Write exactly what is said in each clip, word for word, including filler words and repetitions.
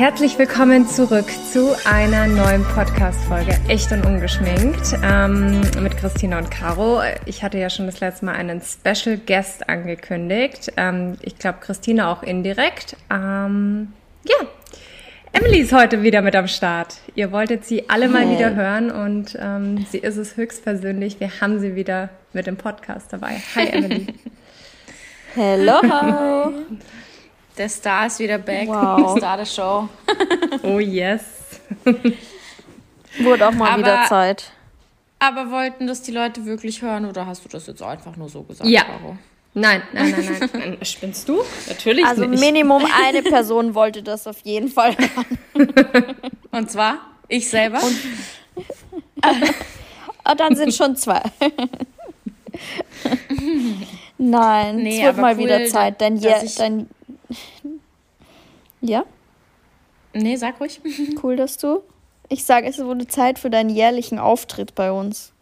Herzlich willkommen zurück zu einer neuen Podcast-Folge Echt und Ungeschminkt ähm, mit Christina und Caro. Ich hatte ja schon das letzte Mal einen Special Guest angekündigt. Ähm, ich glaube, Christina auch indirekt. Ähm, ja, Emily ist heute wieder mit am Start. Ihr wolltet sie alle mal hey. wieder hören und ähm, sie ist es höchstpersönlich. Wir haben sie wieder mit dem Podcast dabei. Hi, Emily. Hello. Der Star ist wieder back, wow. Star der Show. Oh yes. Wurde auch mal aber, wieder Zeit. Aber wollten das die Leute wirklich hören oder hast du das jetzt einfach nur so gesagt? Ja. Caro? Nein, nein, nein, nein. Spinnst du? Natürlich also nicht. Also Minimum eine Person wollte das auf jeden Fall hören. Und zwar ich selber. Und, und dann sind schon zwei. Nein, nee, es wird mal cool, wieder Zeit, denn ja, dann... Ja? Nee, sag ruhig. Cool, dass du... Ich sage, es wurde Zeit für deinen jährlichen Auftritt bei uns.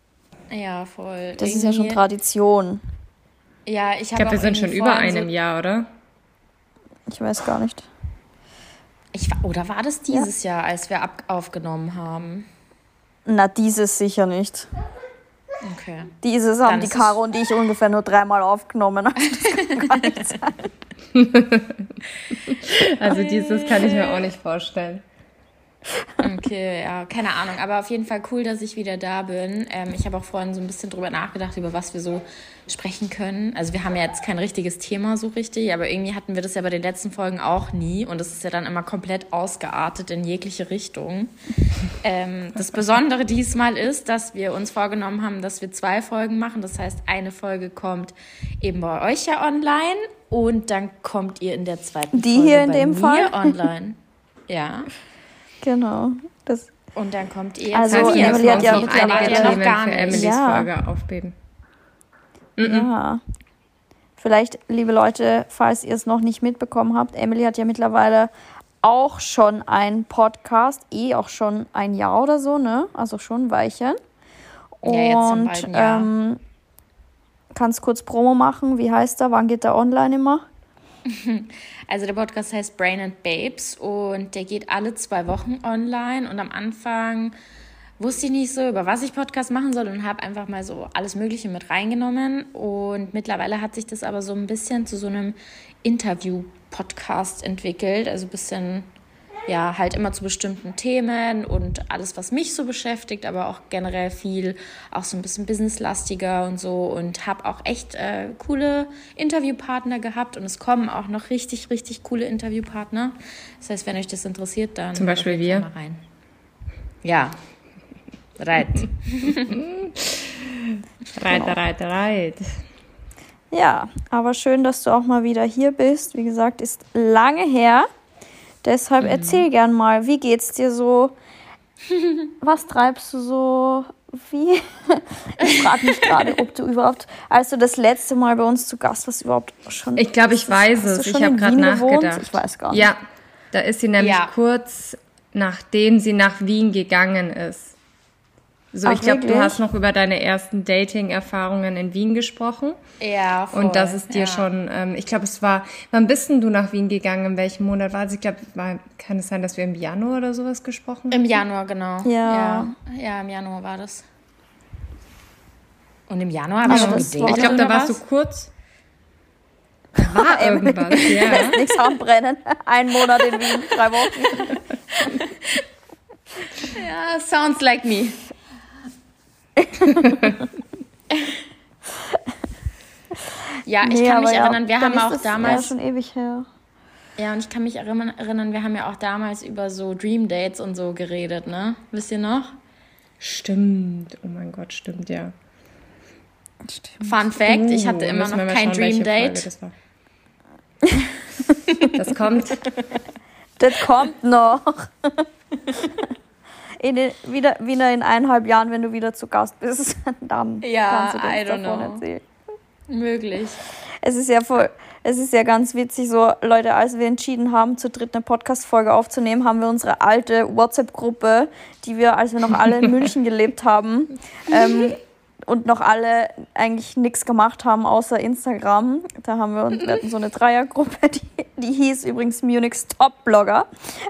Ja, voll. Das irgendwie ist ja schon Tradition. Ja, ich habe Ich glaube, wir sind schon über einem so Jahr, oder? Ich weiß gar nicht. Ich, oder war das dieses ja. Jahr, als wir ab- aufgenommen haben? Na, dieses sicher nicht. Okay. Dieses haben Dann die Caro und ich ungefähr nur dreimal aufgenommen. Das kann gar nicht sein. Also dieses kann ich mir auch nicht vorstellen. Okay, ja, keine Ahnung. Aber auf jeden Fall cool, dass ich wieder da bin. Ähm, ich habe auch vorhin so ein bisschen drüber nachgedacht, über was wir so sprechen können. Also wir haben ja jetzt kein richtiges Thema so richtig, aber irgendwie hatten wir das ja bei den letzten Folgen auch nie. Und das ist ja dann immer komplett ausgeartet in jegliche Richtung. Ähm, das Besondere diesmal ist, dass wir uns vorgenommen haben, dass wir zwei Folgen machen. Das heißt, eine Folge kommt eben bei euch ja online und dann kommt ihr in der zweiten Die Folge hier in bei dem mir Fall? Online. Ja. Genau. Das und dann kommt ihr... Also, also Emily hat ja noch einige noch gar nicht. Für Emilys ja. Folge aufbeben. Mm-mm. Ja. Vielleicht, liebe Leute, falls ihr es noch nicht mitbekommen habt, Emily hat ja mittlerweile auch schon einen Podcast, eh auch schon ein Jahr oder so, ne? Also schon ein Weilchen. Und ja, jetzt im ähm, kannst kurz Promo machen. Wie heißt er? Wann geht er online immer? Also der Podcast heißt Brain and Babes und der geht alle zwei Wochen online und am Anfang wusste ich nicht so, über was ich Podcast machen soll und habe einfach mal so alles Mögliche mit reingenommen und mittlerweile hat sich das aber so ein bisschen zu so einem Interview-Podcast entwickelt, also ein bisschen, ja, halt immer zu bestimmten Themen und alles, was mich so beschäftigt, aber auch generell viel, auch so ein bisschen businesslastiger und so und habe auch echt äh, coole Interviewpartner gehabt und es kommen auch noch richtig, richtig coole Interviewpartner. Das heißt, wenn euch das interessiert, dann... Zum Beispiel wir. Mal rein. Ja. Reit. Reit, reit, reit. Ja, aber schön, dass du auch mal wieder hier bist. Wie gesagt, ist lange her. Deshalb erzähl gern mal, wie geht's dir so? Was treibst du so? Wie? Ich frage mich gerade, ob du überhaupt, als du das letzte Mal bei uns zu Gast warst, überhaupt schon... Ich glaube, ich weiß es. Ich habe gerade nachgedacht. Ich weiß gar nicht. Ja, da ist sie nämlich ja. kurz nachdem sie nach Wien gegangen ist. So, Ach, ich glaube, du hast noch über deine ersten Dating-Erfahrungen in Wien gesprochen. Ja, voll. Und das ist dir ja. schon, ähm, ich glaube, es war, wann bist denn du nach Wien gegangen? In welchem Monat war es? Ich glaube, kann es sein, dass wir im Januar oder sowas gesprochen haben? Im Januar, genau. Ja. Ja, ja im Januar war das. Und im Januar habe ich schon gedatet. Ich glaube, da warst du kurz. Da war irgendwas, ja. Lässt nichts anbrennen. Ein Monat in Wien, drei Wochen. Ja, sounds like me. Ja, ich nee, kann mich ja, erinnern, wir haben auch das damals ja schon ewig her. Ja, und ich kann mich erinnern, wir haben ja auch damals über so Dream Dates und so geredet, ne? Wisst ihr noch? Stimmt. Oh mein Gott, stimmt ja. Stimmt. Fun Fact, oh, ich hatte immer noch kein Dream Date. Das, das kommt. Das kommt noch. In den, wieder, wieder in eineinhalb Jahren, wenn du wieder zu Gast bist, dann ja, kannst du dir davon know. erzählen. Möglich. Es ist ja voll, es ist ja ganz witzig, so Leute, als wir entschieden haben, zu dritt eine Podcast-Folge aufzunehmen, haben wir unsere alte WhatsApp-Gruppe, die wir, als wir noch alle in München gelebt haben, ähm, und noch alle eigentlich nichts gemacht haben außer Instagram. Da haben wir, und wir hatten so eine Dreiergruppe, die, die hieß übrigens Munich's Top-Blogger.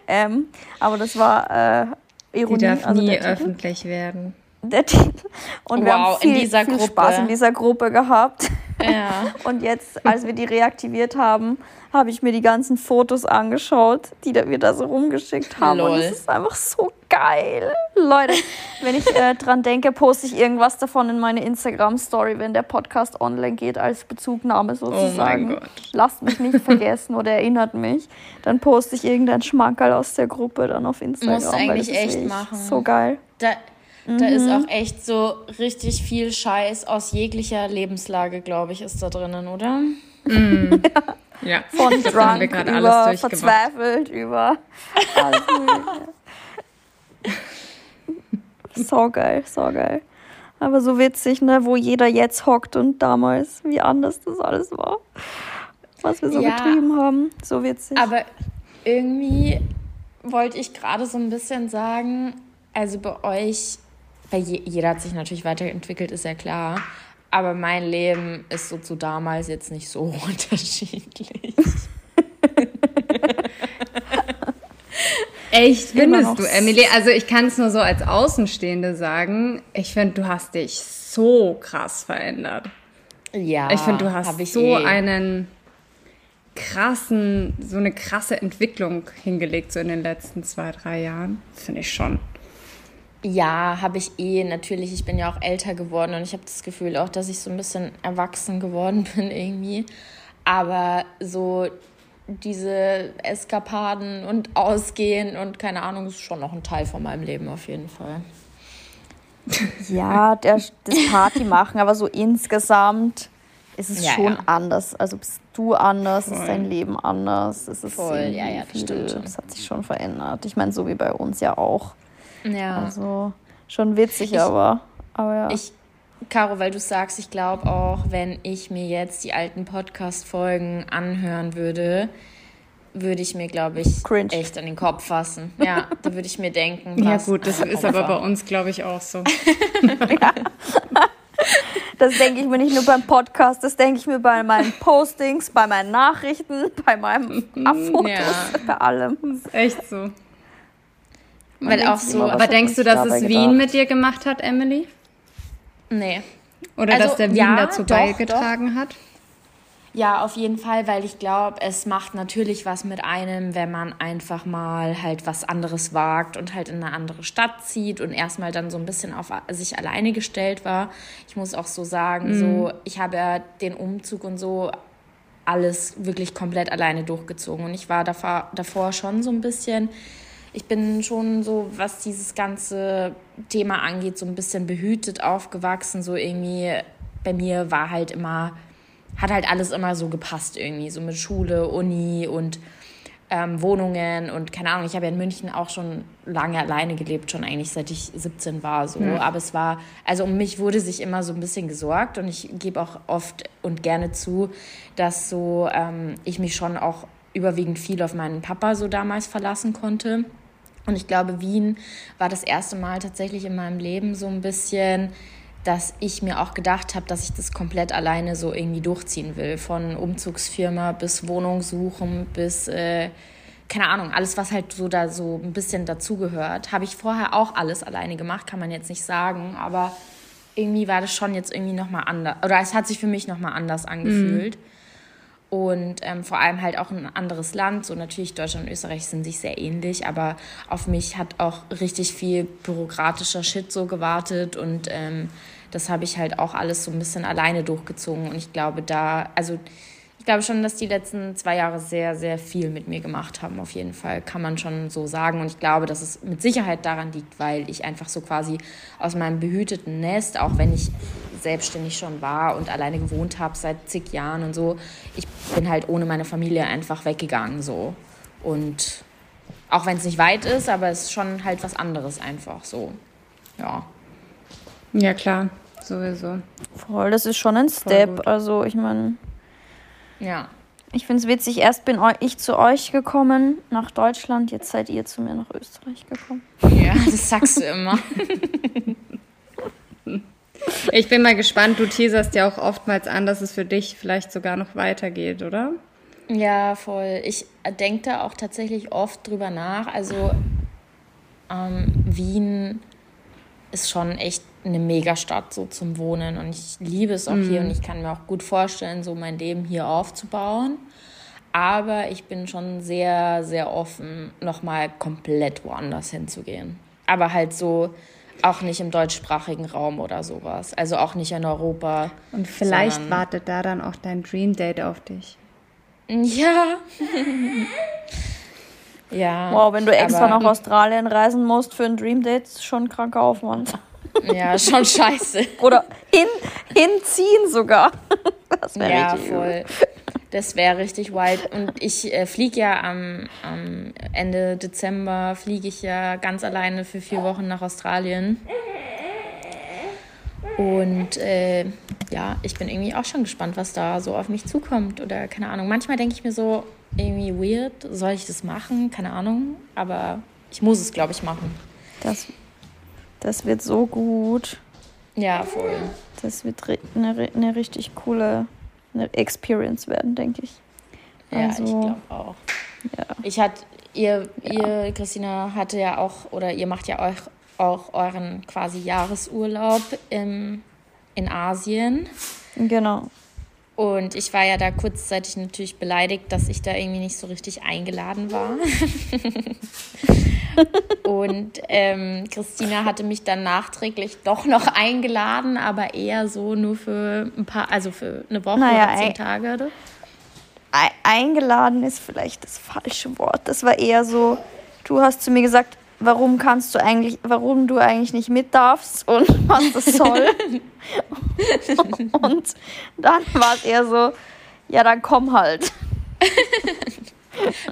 Ähm, aber das war äh, Ironie. Die darf also nie öffentlich werden. Der Titel. Und wow, wir haben viel, in dieser viel Gruppe. Spaß in dieser Gruppe gehabt. Ja. Und jetzt, als wir die reaktiviert haben, habe ich mir die ganzen Fotos angeschaut, die wir da so rumgeschickt haben. Lol. Und es ist einfach so geil. Leute, wenn ich äh, dran denke, poste ich irgendwas davon in meine Instagram-Story, wenn der Podcast online geht, als Bezugnahme sozusagen. Oh mein Gott. Lasst mich nicht vergessen oder erinnert mich. Dann poste ich irgendein Schmankerl aus der Gruppe dann auf Instagram. Musst eigentlich echt machen. So geil. Da Da mhm. ist auch echt so richtig viel Scheiß aus jeglicher Lebenslage, glaube ich, ist da drinnen, oder? Mm. ja. ja. Von das drunk haben wir gerade alles durchgemacht. Verzweifelt, über alles So geil, so geil. Aber so witzig, ne, wo jeder jetzt hockt und damals, wie anders das alles war. Was wir so ja. getrieben haben, so witzig. Aber irgendwie wollte ich gerade so ein bisschen sagen, also bei euch... Weil jeder hat sich natürlich weiterentwickelt, ist ja klar. Aber mein Leben ist so zu damals jetzt nicht so unterschiedlich. Echt, findest du, Emily? Also ich kann es nur so als Außenstehende sagen. Ich finde, du hast dich so krass verändert. Ja, ich finde, du hast so eh. einen krassen, so eine krasse Entwicklung hingelegt, so in den letzten zwei, drei Jahren. Das finde ich schon. Ja, habe ich eh, natürlich, ich bin ja auch älter geworden und ich habe das Gefühl auch, dass ich so ein bisschen erwachsen geworden bin irgendwie, aber so diese Eskapaden und Ausgehen und keine Ahnung, ist schon noch ein Teil von meinem Leben auf jeden Fall. Ja, der, das Party machen, aber so insgesamt ist es ja, schon ja. anders, also bist du anders, Voll. Ist dein Leben anders, es ist Voll, ja, ja, das, stimmt schon. Das hat sich schon verändert, ich meine, so wie bei uns ja auch. Ja. Also schon witzig, ich, aber, aber ja. Ich, Caro, weil du sagst, ich glaube auch, wenn ich mir jetzt die alten Podcast-Folgen anhören würde, würde ich mir, glaube ich, Cringe. Echt an den Kopf fassen. Ja, da würde ich mir denken, was... Ja gut, das ist aber bei uns, glaube ich, auch so. ja. Das denke ich mir nicht nur beim Podcast, das denke ich mir bei meinen Postings, bei meinen Nachrichten, bei meinen Fotos, ja. bei allem. Das ist echt so. Man Weil auch so, immer, aber denkst du, dass es gedacht. Wien mit dir gemacht hat, Emily? Nee. Oder also, dass der Wien ja, dazu doch, beigetragen doch. Hat? Ja, auf jeden Fall, weil ich glaube, es macht natürlich was mit einem, wenn man einfach mal halt was anderes wagt und halt in eine andere Stadt zieht und erstmal dann so ein bisschen auf sich alleine gestellt war. Ich muss auch so sagen, mhm. so, ich habe ja den Umzug und so alles wirklich komplett alleine durchgezogen und ich war davor, davor schon so ein bisschen... Ich bin schon so, was dieses ganze Thema angeht, so ein bisschen behütet aufgewachsen. So irgendwie, bei mir war halt immer, hat halt alles immer so gepasst irgendwie. So mit Schule, Uni und ähm, Wohnungen und keine Ahnung. Ich habe ja in München auch schon lange alleine gelebt, schon eigentlich seit ich siebzehn war. So. Mhm. Aber es war, also um mich wurde sich immer so ein bisschen gesorgt. Und ich gebe auch oft und gerne zu, dass so ähm, ich mich schon auch überwiegend viel auf meinen Papa so damals verlassen konnte. Und ich glaube, Wien war das erste Mal tatsächlich in meinem Leben so ein bisschen, dass ich mir auch gedacht habe, dass ich das komplett alleine so irgendwie durchziehen will. Von Umzugsfirma bis Wohnung suchen bis, äh, keine Ahnung, alles, was halt so da so ein bisschen dazugehört. Habe ich vorher auch alles alleine gemacht, kann man jetzt nicht sagen, aber irgendwie war das schon jetzt irgendwie nochmal anders. Oder es hat sich für mich nochmal anders angefühlt. Mhm. Und ähm, vor allem halt auch ein anderes Land. So natürlich Deutschland und Österreich sind sich sehr ähnlich, aber auf mich hat auch richtig viel bürokratischer Shit so gewartet. Und ähm, das habe ich halt auch alles so ein bisschen alleine durchgezogen. Und ich glaube da, also ich glaube schon, dass die letzten zwei Jahre sehr, sehr viel mit mir gemacht haben. Auf jeden Fall kann man schon so sagen. Und ich glaube, dass es mit Sicherheit daran liegt, weil ich einfach so quasi aus meinem behüteten Nest, auch wenn ich... selbstständig schon war und alleine gewohnt habe seit zig Jahren und so. Ich bin halt ohne meine Familie einfach weggegangen so. Und auch wenn es nicht weit ist, aber es ist schon halt was anderes einfach so. Ja. Ja, klar. Sowieso. Voll, das ist schon ein Step. Also ich meine... Ja. Ich finde es witzig, erst bin ich zu euch gekommen, nach Deutschland, jetzt seid ihr zu mir nach Österreich gekommen. Ja, das sagst du immer. Ich bin mal gespannt, du teaserst ja auch oftmals an, dass es für dich vielleicht sogar noch weitergeht, oder? Ja, voll. Ich denke da auch tatsächlich oft drüber nach. Also ähm, Wien ist schon echt eine Megastadt so zum Wohnen und ich liebe es auch mm. hier und ich kann mir auch gut vorstellen, so mein Leben hier aufzubauen. Aber ich bin schon sehr, sehr offen, nochmal komplett woanders hinzugehen. Aber halt so auch nicht im deutschsprachigen Raum oder sowas. Also auch nicht in Europa. Und vielleicht wartet da dann auch dein Dream Date auf dich. Ja. Ja. Wow, wenn du extra aber, nach Australien reisen musst für ein Dream Date, ist schon ein kranker Aufwand. Ja, schon scheiße. Oder hin, hinziehen sogar. Das wäre ja, richtig voll. Das wäre richtig wild. Und ich äh, fliege ja am, am Ende Dezember, fliege ich ja ganz alleine für vier Wochen nach Australien. Und äh, ja, ich bin irgendwie auch schon gespannt, was da so auf mich zukommt. Oder keine Ahnung. Manchmal denke ich mir so, irgendwie weird, soll ich das machen? Keine Ahnung. Aber ich muss es, glaube ich, machen. Das, das wird so gut. Ja, voll. Das wird eine, eine richtig coole eine Experience werden, denke ich. Also, ja, ich glaube auch. Ja. Ich hat, ihr, ja. ihr, Christina, hatte ja auch, oder ihr macht ja euch auch euren quasi Jahresurlaub im, in Asien. Genau. Und ich war ja da kurzzeitig natürlich beleidigt, dass ich da irgendwie nicht so richtig eingeladen war. Und ähm, Christina hatte mich dann nachträglich doch noch eingeladen, aber eher so nur für ein paar, also für eine Woche naja, oder zehn Tage. Oder? E- eingeladen ist vielleicht das falsche Wort. Das war eher so, du hast zu mir gesagt, warum kannst du eigentlich, warum du eigentlich nicht mit darfst und was das soll. Und dann war es eher so, ja, dann komm halt.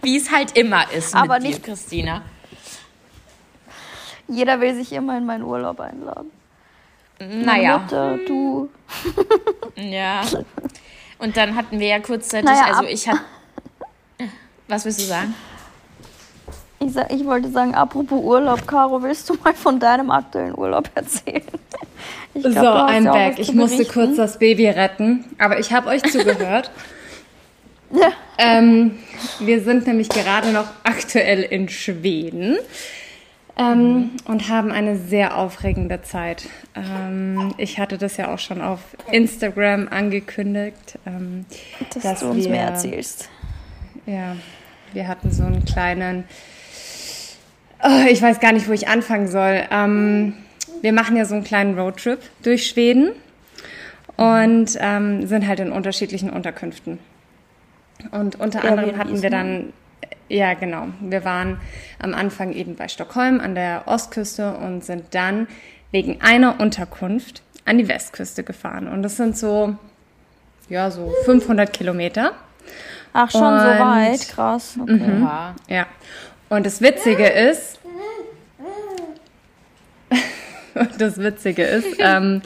Wie es halt immer ist mit aber dir, nicht Christina. Jeder will sich immer in meinen Urlaub einladen. Naja. Mutter, du. Ja. Und dann hatten wir ja kurzzeitig, naja, also ich hatte... Was willst du sagen? Ich, sag, ich wollte sagen, apropos Urlaub, Caro, willst du mal von deinem aktuellen Urlaub erzählen? Ich glaub, so, I'm back. Ich musste kurz das Baby retten, aber ich habe euch zugehört. Ja. Ähm, wir sind nämlich gerade noch aktuell in Schweden ähm, mhm. und haben eine sehr aufregende Zeit. Ähm, ich hatte das ja auch schon auf Instagram angekündigt. Ähm, dass, dass du uns wir, mehr erzählst. Ja, wir hatten so einen kleinen... Oh, ich weiß gar nicht, wo ich anfangen soll. Ähm, wir machen ja so einen kleinen Roadtrip durch Schweden und ähm, sind halt in unterschiedlichen Unterkünften. Und unter ja, anderem hatten wir dann, ja genau, wir waren am Anfang eben bei Stockholm an der Ostküste und sind dann wegen einer Unterkunft an die Westküste gefahren. Und das sind so, ja, so fünfhundert Kilometer. Ach, schon und, so weit, krass. Okay. M-hmm, ja. Und das Witzige ist, das Witzige ist, ähm,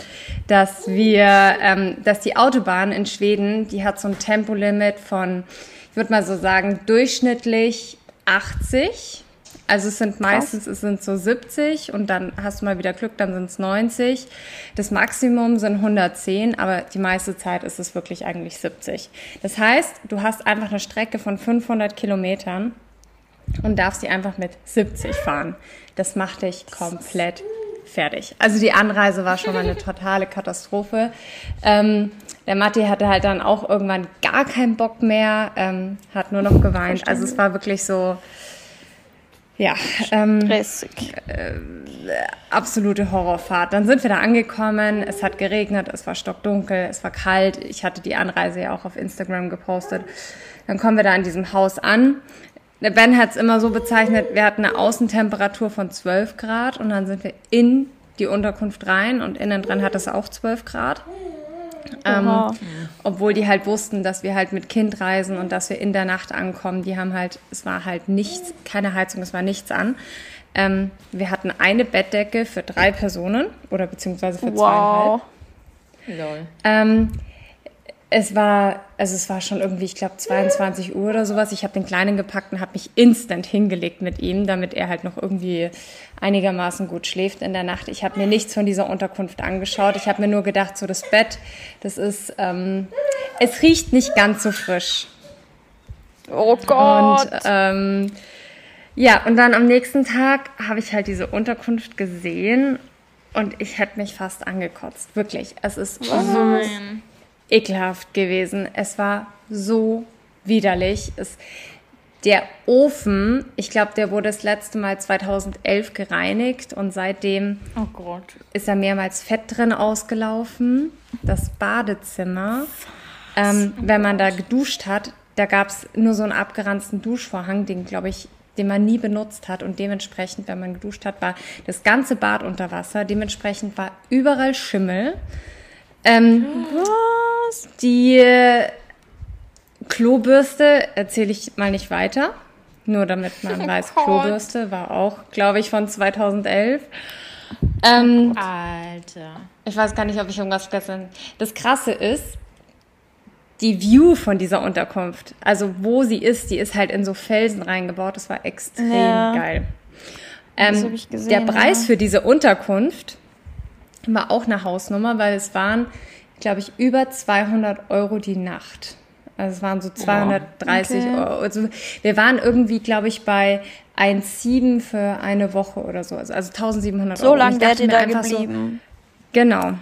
dass wir, ähm, dass die Autobahn in Schweden, die hat so ein Tempolimit von, ich würde mal so sagen, durchschnittlich achtzig. Also es sind meistens, es sind so siebzig und dann hast du mal wieder Glück, dann sind es neunzig. Das Maximum sind hundertzehn, aber die meiste Zeit ist es wirklich eigentlich siebzig. Das heißt, du hast einfach eine Strecke von fünfhundert Kilometern. Und darfst die einfach mit siebzig fahren. Das macht dich komplett fertig. Also die Anreise war schon mal eine totale Katastrophe. Ähm, der Matti hatte halt dann auch irgendwann gar keinen Bock mehr, ähm, hat nur noch geweint. Also es war wirklich so, ja, ähm, stressig. Äh, absolute Horrorfahrt. Dann sind wir da angekommen, es hat geregnet, es war stockdunkel, es war kalt. Ich hatte die Anreise ja auch auf Instagram gepostet. Dann kommen wir da in diesem Haus an. Der Ben hat es immer so bezeichnet, wir hatten eine Außentemperatur von zwölf Grad und dann sind wir in die Unterkunft rein und innen drin hat es auch zwölf Grad. Ähm, obwohl die halt wussten, dass wir halt mit Kind reisen und dass wir in der Nacht ankommen. Die haben halt, es war halt nichts, keine Heizung, es war nichts an. Ähm, wir hatten eine Bettdecke für drei Personen oder beziehungsweise für wow. zweieinhalb. Lol. Ähm, Es war, also es war schon irgendwie, ich glaube, zweiundzwanzig Uhr oder sowas. Ich habe den Kleinen gepackt und habe mich instant hingelegt mit ihm, damit er halt noch irgendwie einigermaßen gut schläft in der Nacht. Ich habe mir nichts von dieser Unterkunft angeschaut. Ich habe mir nur gedacht, so das Bett, das ist, ähm, es riecht nicht ganz so frisch. Oh Gott! Und, ähm, ja, und dann am nächsten Tag habe ich halt diese Unterkunft gesehen und ich hätte mich fast angekotzt. Wirklich, es ist so... ekelhaft gewesen. Es war so widerlich. Es, der Ofen, ich glaube, der wurde das letzte Mal zweitausendelf gereinigt und seitdem oh Gott. Ist da mehrmals Fett drin ausgelaufen. Das Badezimmer, ähm, oh wenn man Gott. Da geduscht hat, da gab es nur so einen abgeranzten Duschvorhang, den, glaube ich, den man nie benutzt hat und dementsprechend, wenn man geduscht hat, war das ganze Bad unter Wasser. Dementsprechend war überall Schimmel. Ähm, Was? Die äh, Klobürste erzähle ich mal nicht weiter, nur damit man oh weiß, Gott. Klobürste war auch, glaube ich, von zweitausendelf. Ähm, Alter. Ich weiß gar nicht, ob ich irgendwas vergessen habe. Das Krasse ist, die View von dieser Unterkunft, also wo sie ist, die ist halt in so Felsen reingebaut, das war extrem ja. geil. Ähm, das habe ich gesehen, der Preis ja. für diese Unterkunft war auch eine Hausnummer, weil es waren, glaube ich, über zweihundert Euro die Nacht. Also es waren so zweihundertdreißig oh, okay. Euro. Also wir waren irgendwie, glaube ich, bei eins Komma sieben für eine Woche oder so. Also eintausendsiebenhundert so Euro. So lange wärt ihr da geblieben? So, genau.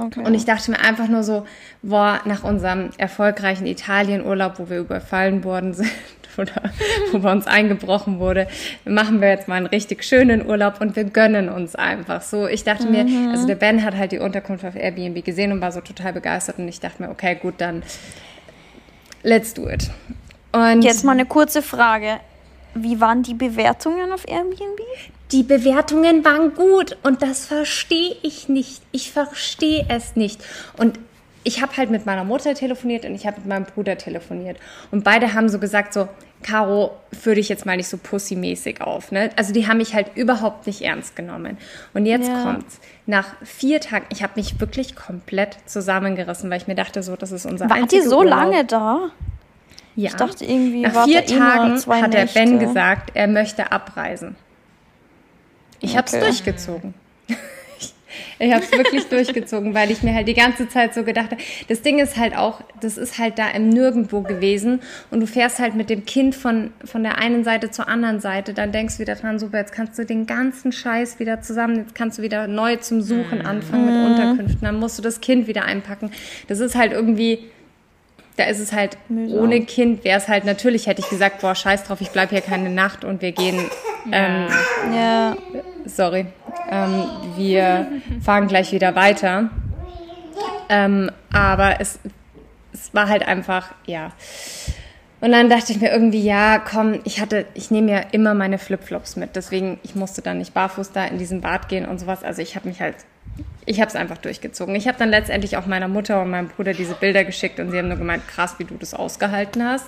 Okay. Und ich dachte mir einfach nur so, boah, nach unserem erfolgreichen Italienurlaub, wo wir überfallen worden sind oder wo bei uns eingebrochen wurde, machen wir jetzt mal einen richtig schönen Urlaub und wir gönnen uns einfach so. Ich dachte mhm. mir, also der Ben hat halt die Unterkunft auf Airbnb gesehen und war so total begeistert und ich dachte mir, okay, gut, dann let's do it. Und jetzt mal eine kurze Frage. Wie waren die Bewertungen auf Airbnb? Die Bewertungen waren gut und das verstehe ich nicht. Ich verstehe es nicht. Und ich habe halt mit meiner Mutter telefoniert und ich habe mit meinem Bruder telefoniert. Und beide haben so gesagt so, Caro, führ dich jetzt mal nicht so pussymäßig auf. Ne? Also die haben mich halt überhaupt nicht ernst genommen. Und jetzt ja. kommt's. Nach vier Tagen, ich habe mich wirklich komplett zusammengerissen, weil ich mir dachte so, das ist unser Wart ihr so Urlaub. Lange da? Ja. Ich dachte irgendwie, nach vier Tagen eh hat der Nächte. Ben gesagt, er möchte abreisen. Ich okay. habe es durchgezogen. Ich, ich habe es wirklich durchgezogen, weil ich mir halt die ganze Zeit so gedacht habe, das Ding ist halt auch, das ist halt da im Nirgendwo gewesen und du fährst halt mit dem Kind von, von der einen Seite zur anderen Seite, dann denkst du wieder dran, super, jetzt kannst du den ganzen Scheiß wieder zusammen, jetzt kannst du wieder neu zum Suchen anfangen mhm. mit Unterkünften, dann musst du das Kind wieder einpacken. Das ist halt irgendwie, da ist es halt, mühsam. Ohne Kind wäre es halt, natürlich hätte ich gesagt, boah, scheiß drauf, ich bleibe hier keine Nacht und wir gehen... Ähm, ja. Sorry. Ähm, wir fahren gleich wieder weiter. Ähm, aber es, es war halt einfach, ja. Und dann dachte ich mir irgendwie, ja, komm, ich hatte, ich nehme ja immer meine Flipflops mit. Deswegen, ich musste dann nicht barfuß da in diesen Bad gehen und sowas. Also ich habe mich halt, ich habe es einfach durchgezogen. Ich habe dann letztendlich auch meiner Mutter und meinem Bruder diese Bilder geschickt und sie haben nur gemeint, krass, wie du das ausgehalten hast.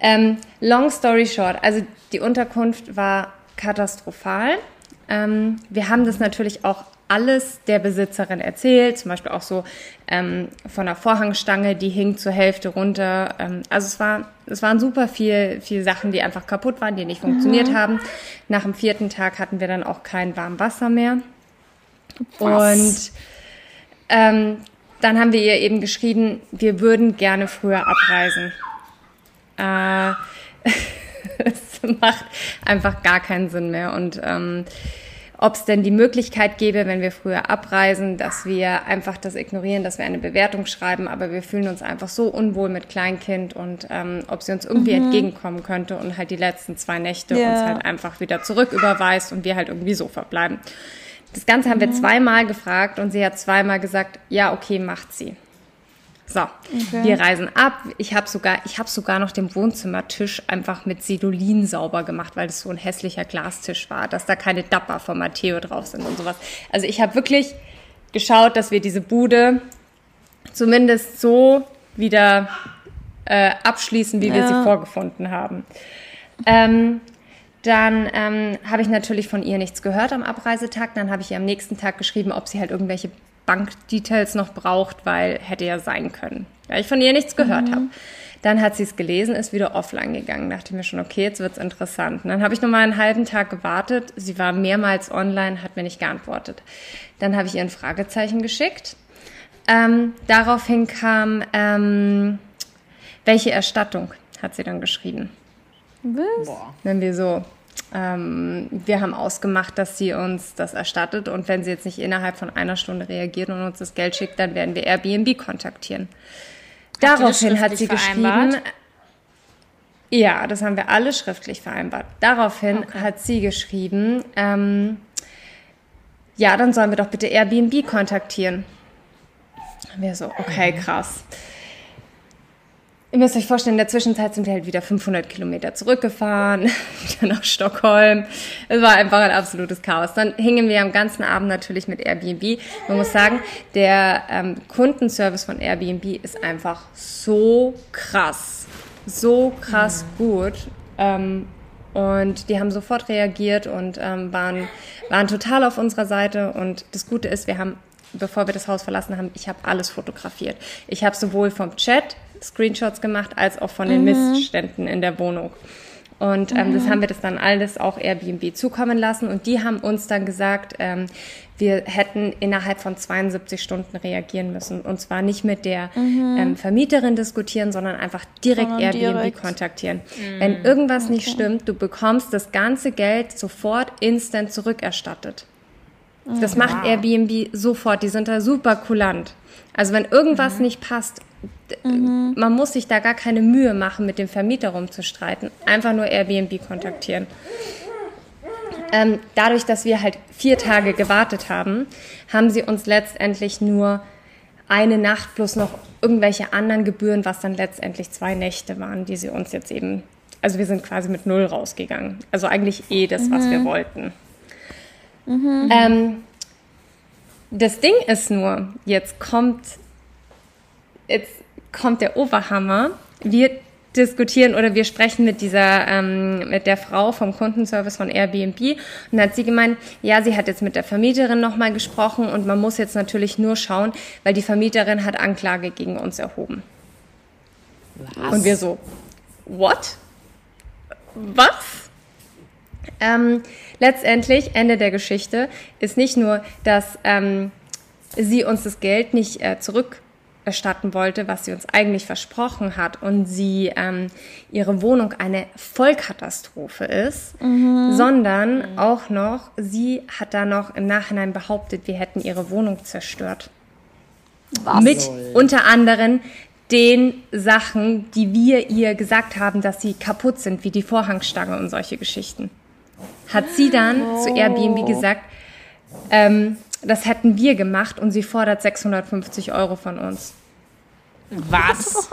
Ähm, long story short, also die Unterkunft war katastrophal. Ähm, wir haben das natürlich auch alles der Besitzerin erzählt, zum Beispiel auch so ähm, von der Vorhangstange, die hing zur Hälfte runter. Ähm, also es war, es waren super viel, viel Sachen, die einfach kaputt waren, die nicht funktioniert mhm. haben. Nach dem vierten Tag hatten wir dann auch kein warmes Wasser mehr. Was? Und ähm, dann haben wir ihr eben geschrieben, wir würden gerne früher abreisen. Äh, es macht einfach gar keinen Sinn mehr. Und ähm, ob es denn die Möglichkeit gäbe, wenn wir früher abreisen, dass wir einfach das ignorieren, dass wir eine Bewertung schreiben, aber wir fühlen uns einfach so unwohl mit Kleinkind und ähm, ob sie uns irgendwie mhm. entgegenkommen könnte und halt die letzten zwei Nächte yeah. uns halt einfach wieder zurücküberweist und wir halt irgendwie so verbleiben. Das Ganze haben mhm. wir zweimal gefragt und sie hat zweimal gesagt, ja, okay, macht sie. So, okay. Wir reisen ab. Ich habe sogar, ich habe sogar noch den Wohnzimmertisch einfach mit Sedulin sauber gemacht, weil das so ein hässlicher Glastisch war, dass da keine Dapper von Matteo drauf sind und sowas. Also ich habe wirklich geschaut, dass wir diese Bude zumindest so wieder äh, abschließen, wie wir ja. sie vorgefunden haben. Ähm, Dann ähm, habe ich natürlich von ihr nichts gehört am Abreisetag. Dann habe ich ihr am nächsten Tag geschrieben, ob sie halt irgendwelche Bankdetails noch braucht, weil hätte ja sein können, weil ich von ihr nichts gehört mhm. habe. Dann hat sie es gelesen, ist wieder offline gegangen. Dachte mir schon, okay, jetzt wird's interessant. Und dann habe ich nochmal einen halben Tag gewartet. Sie war mehrmals online, hat mir nicht geantwortet. Dann habe ich ihr ein Fragezeichen geschickt. Ähm, daraufhin kam, ähm, welche Erstattung, hat sie dann geschrieben. Was? Wenn wir so, ähm, wir haben ausgemacht, dass sie uns das erstattet. Und wenn sie jetzt nicht innerhalb von einer Stunde reagiert und uns das Geld schickt, dann werden wir Airbnb kontaktieren. Daraufhin hat sie geschrieben, ja, das haben wir alle schriftlich vereinbart. Daraufhin okay. hat sie geschrieben, ähm, ja, dann sollen wir doch bitte Airbnb kontaktieren. Und wir so, okay, krass. Ihr müsst euch vorstellen, in der Zwischenzeit sind wir halt wieder fünfhundert Kilometer zurückgefahren, wieder nach Stockholm. Es war einfach ein absolutes Chaos. Dann hingen wir am ganzen Abend natürlich mit Airbnb. Man muss sagen, der ähm, Kundenservice von Airbnb ist einfach so krass, so krass mhm. gut. Ähm, und die haben sofort reagiert und ähm, waren, waren total auf unserer Seite. Und das Gute ist, wir haben, bevor wir das Haus verlassen haben, ich habe alles fotografiert. Ich habe sowohl vom Chat Screenshots gemacht, als auch von den mhm. Missständen in der Wohnung. Und ähm, mhm. das haben wir das dann alles auch Airbnb zukommen lassen. Und die haben uns dann gesagt, ähm, wir hätten innerhalb von zweiundsiebzig Stunden reagieren müssen. Und zwar nicht mit der mhm. ähm, Vermieterin diskutieren, sondern einfach direkt sondern Airbnb direkt. kontaktieren. Mhm. Wenn irgendwas okay. nicht stimmt, du bekommst das ganze Geld sofort instant zurückerstattet. Mhm. Das macht wow. Airbnb sofort. Die sind da super kulant. Also wenn irgendwas mhm. nicht passt, Mhm. man muss sich da gar keine Mühe machen, mit dem Vermieter rumzustreiten. Einfach nur Airbnb kontaktieren. Ähm, dadurch, dass wir halt vier Tage gewartet haben, haben sie uns letztendlich nur eine Nacht plus noch irgendwelche anderen Gebühren, was dann letztendlich zwei Nächte waren, die sie uns jetzt eben... Also wir sind quasi mit null rausgegangen. Also eigentlich eh das, mhm. was wir wollten. Mhm. Ähm, das Ding ist nur, jetzt kommt... Jetzt kommt der Oberhammer. Wir diskutieren oder wir sprechen mit dieser, ähm, mit der Frau vom Kundenservice von Airbnb. Und dann hat sie gemeint, ja, sie hat jetzt mit der Vermieterin nochmal gesprochen und man muss jetzt natürlich nur schauen, weil die Vermieterin hat Anklage gegen uns erhoben. Was? Und wir so, what? Was? Ähm, letztendlich, Ende der Geschichte, ist nicht nur, dass ähm, sie uns das Geld nicht äh, zurück erstatten wollte, was sie uns eigentlich versprochen hat und sie ähm, ihre Wohnung eine Vollkatastrophe ist, mhm. sondern mhm. auch noch, sie hat da noch im Nachhinein behauptet, wir hätten ihre Wohnung zerstört. Was Mit soll? Unter anderem den Sachen, die wir ihr gesagt haben, dass sie kaputt sind, wie die Vorhangstange und solche Geschichten. Hat sie dann oh. zu Airbnb gesagt, ähm, das hätten wir gemacht und sie fordert sechshundertfünfzig Euro von uns. Was?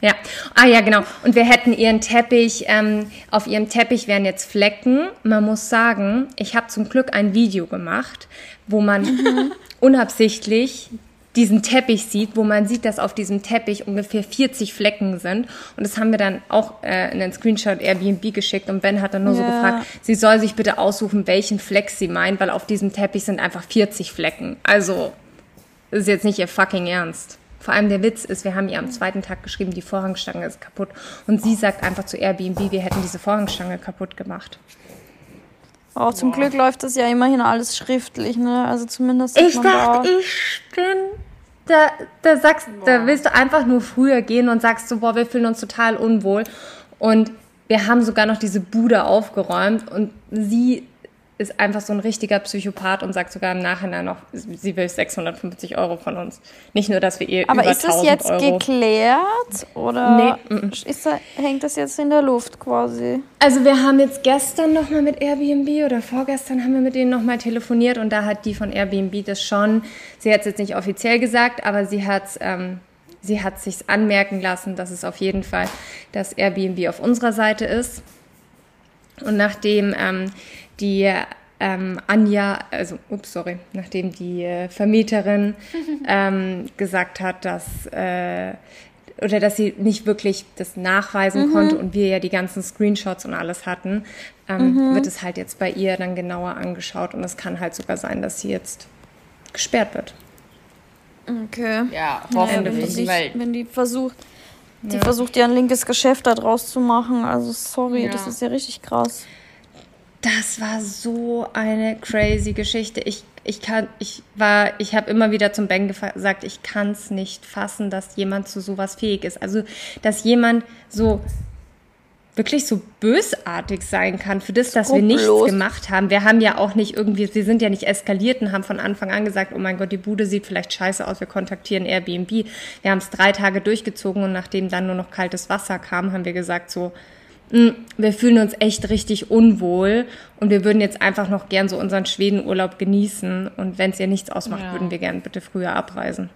Ja. Ah ja, genau. Und wir hätten ihren Teppich, ähm, auf ihrem Teppich wären jetzt Flecken. Man muss sagen, ich habe zum Glück ein Video gemacht, wo man mhm. unabsichtlich diesen Teppich sieht, wo man sieht, dass auf diesem Teppich ungefähr vierzig Flecken sind. Und das haben wir dann auch äh, in einen Screenshot Airbnb geschickt. Und Ben hat dann nur ja. so gefragt, sie soll sich bitte aussuchen, welchen Fleck sie meint, weil auf diesem Teppich sind einfach vierzig Flecken. Also, das ist jetzt nicht ihr fucking Ernst. Vor allem der Witz ist, wir haben ihr am zweiten Tag geschrieben, die Vorhangstange ist kaputt. Und sie sagt einfach zu Airbnb, wir hätten diese Vorhangstange kaputt gemacht. Auch zum Glück läuft das ja immerhin alles schriftlich, ne? Also zumindest. Ich man dachte, da ich bin. Da, da sagst, boah. da willst du einfach nur früher gehen und sagst so, boah, wir fühlen uns total unwohl. Und wir haben sogar noch diese Bude aufgeräumt und sie ist einfach so ein richtiger Psychopath und sagt sogar im Nachhinein noch, sie will sechshundertfünfzig Euro von uns. Nicht nur, dass wir ihr über tausend Euro... Aber ist das jetzt geklärt? Oder nee. ist da, hängt das jetzt in der Luft quasi? Also wir haben jetzt gestern nochmal mit Airbnb oder vorgestern haben wir mit denen nochmal telefoniert und da hat die von Airbnb das schon, sie hat es jetzt nicht offiziell gesagt, aber sie hat es... Ähm, sie hat sich anmerken lassen, dass es auf jeden Fall, dass Airbnb auf unserer Seite ist. Und nachdem... Ähm, die ähm, Anja, also ups, sorry, nachdem die äh, Vermieterin ähm, gesagt hat, dass äh, oder dass sie nicht wirklich das nachweisen mhm. konnte und wir ja die ganzen Screenshots und alles hatten, ähm, mhm. wird es halt jetzt bei ihr dann genauer angeschaut und es kann halt sogar sein, dass sie jetzt gesperrt wird. Okay. Ja, hoffentlich. Ja, wenn, die, wenn die versucht, die ja. versucht ja ein linkes Geschäft da draus zu machen. Also sorry, ja. das ist ja richtig krass. Das war so eine crazy Geschichte. Ich, ich kann, ich war, ich habe immer wieder zum Ben gesagt, ich kann es nicht fassen, dass jemand zu sowas fähig ist. Also, dass jemand so wirklich so bösartig sein kann für das, dass wir nichts gemacht haben. Wir haben ja auch nicht irgendwie, wir sind ja nicht eskaliert und haben von Anfang an gesagt, oh mein Gott, die Bude sieht vielleicht scheiße aus, wir kontaktieren Airbnb. Wir haben es drei Tage durchgezogen und nachdem dann nur noch kaltes Wasser kam, haben wir gesagt so, mh, wir fühlen uns echt richtig unwohl und wir würden jetzt einfach noch gern so unseren Schwedenurlaub genießen und wenn es ihr nichts ausmacht, ja. würden wir gern bitte früher abreisen.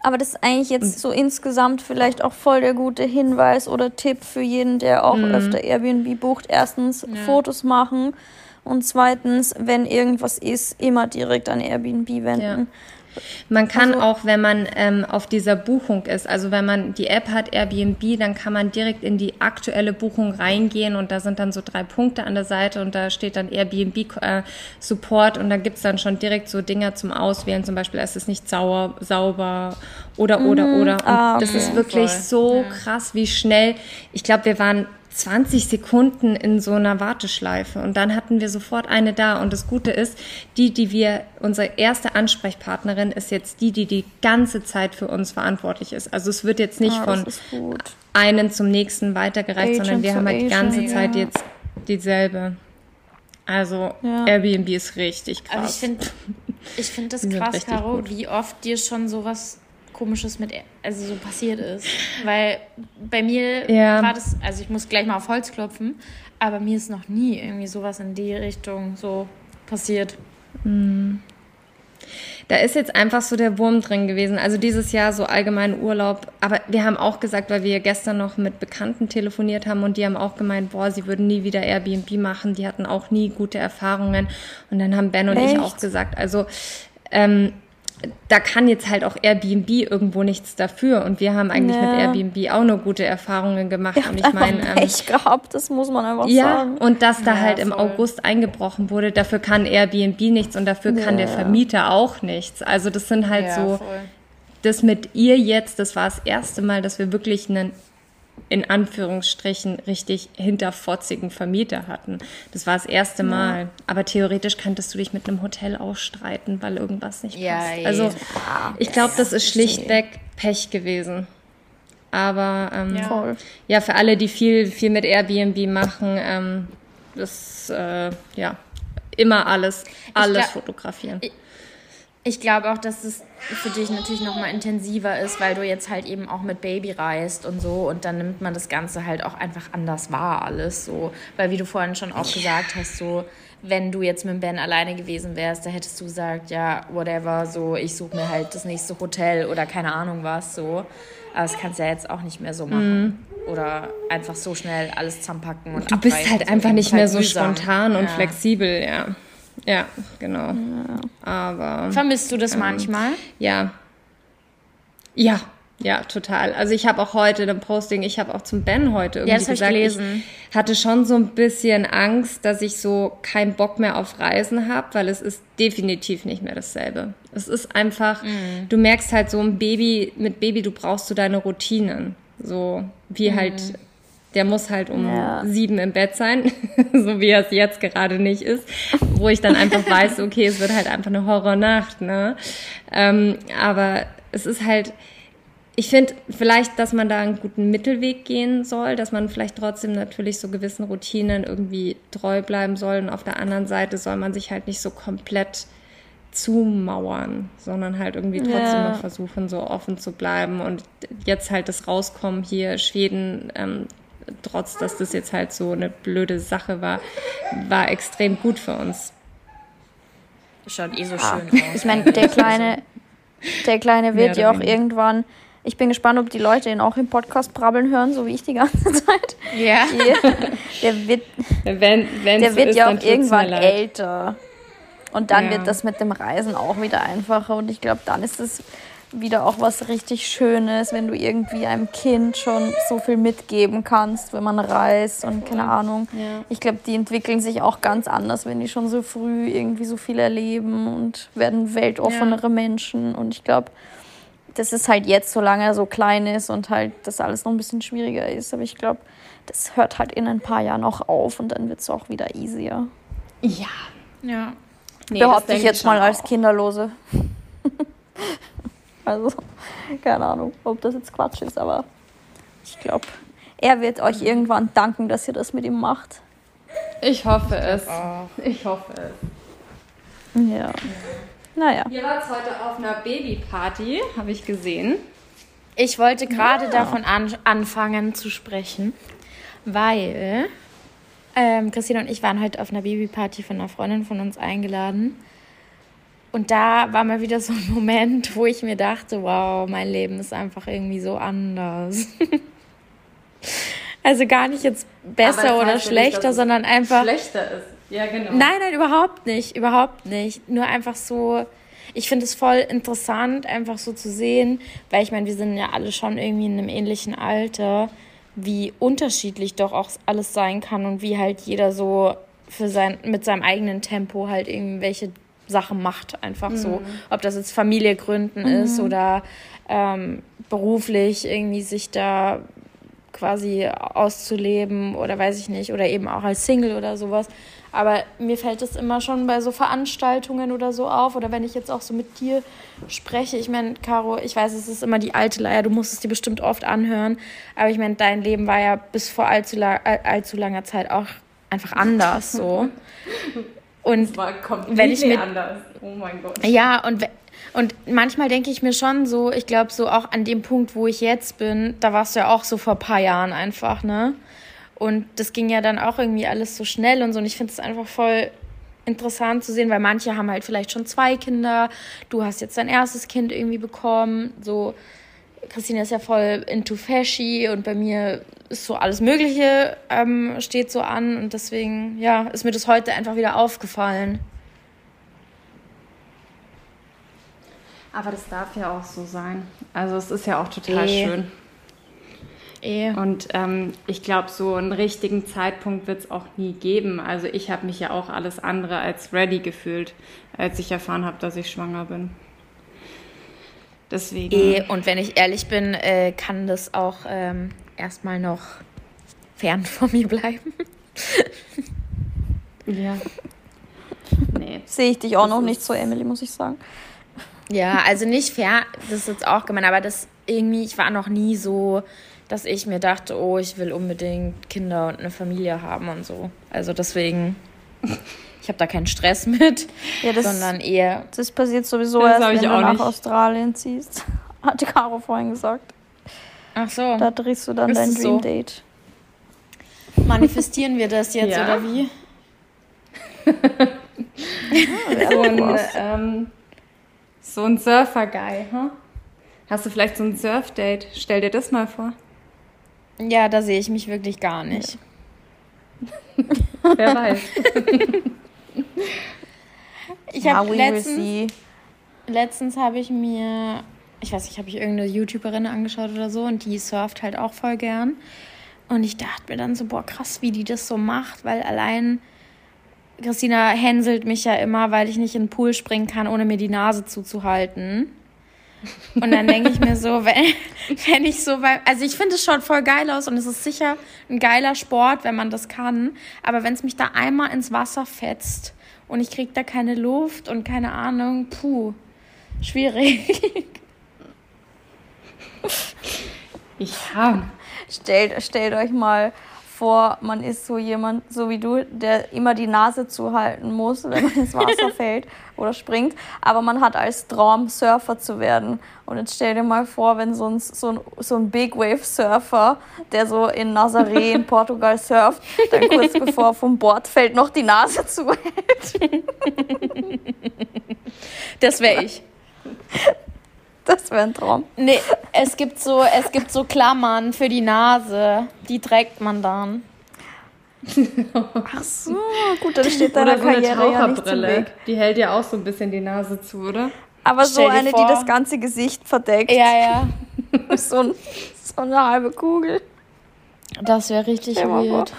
Aber das ist eigentlich jetzt so insgesamt vielleicht auch voll der gute Hinweis oder Tipp für jeden, der auch mhm. öfter Airbnb bucht. Erstens ja. Fotos machen und zweitens, wenn irgendwas ist, immer direkt an Airbnb wenden. Ja. Man kann also, auch, wenn man ähm, auf dieser Buchung ist, also wenn man die App hat, Airbnb, dann kann man direkt in die aktuelle Buchung reingehen und da sind dann so drei Punkte an der Seite und da steht dann Airbnb äh, Support und da gibt es dann schon direkt so Dinger zum Auswählen, zum Beispiel es ist nicht sauer, sauber oder, oder, mm, oder. Und ah, okay, das ist wirklich voll. so ja. krass, wie schnell, ich glaube, wir waren zwanzig Sekunden in so einer Warteschleife und dann hatten wir sofort eine da und das Gute ist, die, die wir, unsere erste Ansprechpartnerin ist jetzt die, die die ganze Zeit für uns verantwortlich ist. Also es wird jetzt nicht ah, von einem zum nächsten weitergereicht, Agent sondern wir haben halt die ganze Agent, Zeit ja. jetzt dieselbe. Also ja. Airbnb ist richtig krass. Aber ich finde ich find das krass, Caro, gut. wie oft dir schon sowas Komisches mit, also so passiert ist. Weil bei mir ja. war das, also ich muss gleich mal auf Holz klopfen, aber mir ist noch nie irgendwie sowas in die Richtung so passiert. Mhm. Da ist jetzt einfach so der Wurm drin gewesen. Also dieses Jahr so allgemein Urlaub. Aber wir haben auch gesagt, weil wir gestern noch mit Bekannten telefoniert haben und die haben auch gemeint, boah, sie würden nie wieder Airbnb machen. Die hatten auch nie gute Erfahrungen. Und dann haben Ben und Echt? ich auch gesagt, also ähm, da kann jetzt halt auch Airbnb irgendwo nichts dafür und wir haben eigentlich ja. mit Airbnb auch nur gute Erfahrungen gemacht. Ja, und ich meine, ähm, Pech gehabt, das muss man einfach ja, sagen. Ja, und dass da ja, halt voll. im August eingebrochen wurde, dafür kann Airbnb nichts und dafür ja. kann der Vermieter auch nichts. Also das sind halt ja, so, voll. das mit ihr jetzt, das war das erste Mal, dass wir wirklich einen in Anführungsstrichen richtig hinterfotzigen Vermieter hatten. Das war das erste Mal. Ja. Aber theoretisch könntest du dich mit einem Hotel auch streiten, weil irgendwas nicht ja, passt. Also ja. ich glaube, das ist schlichtweg Pech gewesen. Aber ähm, ja. ja, für alle, die viel, viel mit Airbnb machen, ähm, das äh, ja immer alles, alles glaub, fotografieren. Ich, Ich glaube auch, dass es für dich natürlich nochmal intensiver ist, weil du jetzt halt eben auch mit Baby reist und so und dann nimmt man das Ganze halt auch einfach anders wahr alles so, weil wie du vorhin schon auch gesagt hast, so wenn du jetzt mit Ben alleine gewesen wärst, da hättest du gesagt, ja, whatever, so ich suche mir halt das nächste Hotel oder keine Ahnung was, so, aber das kannst du ja jetzt auch nicht mehr so machen. Mhm. Oder einfach so schnell alles zusammenpacken und Du abreißen, bist halt so einfach nicht halt mehr so mühsam. spontan und ja. flexibel, ja. Ja, genau. Ja. Aber vermisst du das ähm, manchmal? Ja. Ja, ja, total. Also ich habe auch heute im Posting, ich habe auch zum Ben heute irgendwie ja, das gesagt, ich, ich hatte schon so ein bisschen Angst, dass ich so keinen Bock mehr auf Reisen habe, weil es ist definitiv nicht mehr dasselbe. Es ist einfach, mhm. du merkst halt so ein Baby, mit Baby, du brauchst so deine Routinen. So wie mhm. halt... Der muss halt um ja. sieben im Bett sein, so wie er es jetzt gerade nicht ist, wo ich dann einfach weiß, okay, es wird halt einfach eine Horrornacht, ne? Ähm, aber es ist halt, ich finde vielleicht, dass man da einen guten Mittelweg gehen soll, dass man vielleicht trotzdem natürlich so gewissen Routinen irgendwie treu bleiben soll und auf der anderen Seite soll man sich halt nicht so komplett zumauern, sondern halt irgendwie trotzdem ja. noch versuchen, so offen zu bleiben und jetzt halt das Rauskommen hier, Schweden, ähm, trotz, dass das jetzt halt so eine blöde Sache war, war extrem gut für uns. Schaut eh so ah. schön aus. Ich meine, der Kleine, der Kleine wird ja auch irgendwann, ich bin gespannt, ob die Leute ihn auch im Podcast brabbeln hören, so wie ich die ganze Zeit. Ja. Die, der wird, wenn, der so wird ist, ja auch irgendwann älter. Und dann ja. wird das mit dem Reisen auch wieder einfacher. Und ich glaube, dann ist es wieder auch was richtig Schönes, wenn du irgendwie einem Kind schon so viel mitgeben kannst, wenn man reist und keine Ahnung. Ja. Ich glaube, die entwickeln sich auch ganz anders, wenn die schon so früh irgendwie so viel erleben und werden weltoffenere ja. Menschen. Und ich glaube, das ist halt jetzt, solange er so klein ist und halt das alles noch ein bisschen schwieriger ist. Aber ich glaube, das hört halt in ein paar Jahren auch auf und dann wird es auch wieder easier. Ja. Ja. Nee, behaupte ich jetzt mal als Kinderlose. Also, keine Ahnung, ob das jetzt Quatsch ist, aber ich glaube, er wird euch irgendwann danken, dass ihr das mit ihm macht. Ich hoffe es. Ich hoffe es. Ja. Naja. Wir waren heute auf einer Babyparty, habe ich gesehen. Ich wollte gerade ja. davon an- anfangen zu sprechen, weil ähm, Christine und ich waren heute auf einer Babyparty von einer Freundin von uns eingeladen. Und da war mal wieder so ein Moment, wo ich mir dachte, wow, mein Leben ist einfach irgendwie so anders. Also gar nicht jetzt besser aber oder schlechter, nicht, sondern einfach... Schlechter ist, ja genau. Nein, nein, überhaupt nicht, überhaupt nicht. Nur einfach so, ich finde es voll interessant, einfach so zu sehen, weil ich meine, wir sind ja alle schon irgendwie in einem ähnlichen Alter, wie unterschiedlich doch auch alles sein kann und wie halt jeder so für sein, mit seinem eigenen Tempo halt irgendwelche Sachen macht, einfach mhm. so. Ob das jetzt Familie gründen mhm. ist oder ähm, beruflich irgendwie sich da quasi auszuleben oder weiß ich nicht, oder eben auch als Single oder sowas. Aber mir fällt das immer schon bei so Veranstaltungen oder so auf oder wenn ich jetzt auch so mit dir spreche. Ich meine, Caro, ich weiß, es ist immer die alte Leier, du musst es dir bestimmt oft anhören, aber ich meine, dein Leben war ja bis vor allzu, la- allzu langer Zeit auch einfach anders so. Und das war wenn ich mir anders. Oh mein Gott. Ja, und, und manchmal denke ich mir schon so, ich glaube so auch an dem Punkt, wo ich jetzt bin, da warst du ja auch so vor ein paar Jahren einfach, ne? Und das ging ja dann auch irgendwie alles so schnell und so. Und ich finde es einfach voll interessant zu sehen, weil manche haben halt vielleicht schon zwei Kinder. Du hast jetzt dein erstes Kind irgendwie bekommen. So, Christine ist ja voll into Fashion und bei mir ist so alles Mögliche ähm, steht so an. Und deswegen, ja, ist mir das heute einfach wieder aufgefallen. Aber das darf ja auch so sein. Also es ist ja auch total e. schön. E. Und ähm, ich glaube, so einen richtigen Zeitpunkt wird es auch nie geben. Also ich habe mich ja auch alles andere als ready gefühlt, als ich erfahren habe, dass ich schwanger bin. Deswegen. E. Und wenn ich ehrlich bin, äh, kann das auch ähm, erstmal noch fern von mir bleiben. Ja. Nee. Sehe ich dich auch das noch nicht so, Emily, muss ich sagen. Ja, also nicht fair, das ist jetzt auch gemein, aber das irgendwie, ich war noch nie so, dass ich mir dachte, oh, ich will unbedingt Kinder und eine Familie haben und so. Also deswegen, ich habe da keinen Stress mit, ja, das, sondern eher... Das passiert sowieso das erst, wenn du nach nicht. Australien ziehst, hatte Caro vorhin gesagt. Ach so. Da drehst du dann ist dein Dream Date. So? Manifestieren wir das jetzt, ja. oder wie? So ein, ähm... So ein Surfer-Guy, huh? Hast du vielleicht so ein Surf-Date? Stell dir das mal vor. Ja, da sehe ich mich wirklich gar nicht. Wer weiß. Ich habe letztens, letztens habe ich mir, ich weiß nicht, habe ich irgendeine YouTuberin angeschaut oder so und die surft halt auch voll gern. Und ich dachte mir dann so, boah, krass, wie die das so macht, weil allein... Christina hänselt mich ja immer, weil ich nicht in den Pool springen kann, ohne mir die Nase zuzuhalten. Und dann denke ich mir so, wenn, wenn ich so... Also ich finde, es schaut voll geil aus und es ist sicher ein geiler Sport, wenn man das kann. Aber wenn es mich da einmal ins Wasser fetzt und ich kriege da keine Luft und keine Ahnung, puh, schwierig. Ja. Stellt, stellt euch mal... vor, man ist so jemand, so wie du, der immer die Nase zuhalten muss, wenn man ins Wasser fällt oder springt. Aber man hat als Traum, Surfer zu werden. Und jetzt stell dir mal vor, wenn so ein, so ein, so ein Big-Wave-Surfer, der so in Nazaré in Portugal surft, dann kurz bevor er vom Board fällt, noch die Nase zuhält. Das wäre ich. Das wäre ein Traum. Nee, es gibt so, es gibt so Klammern für die Nase. Die trägt man dann. Ach so, gut, dann steht da eine Karriere ja nicht im Weg. Die hält ja auch so ein bisschen die Nase zu, oder? Aber Stell so eine, vor. die das ganze Gesicht verdeckt. Ja, ja. so, ein, so eine halbe Kugel. Das wäre richtig weird.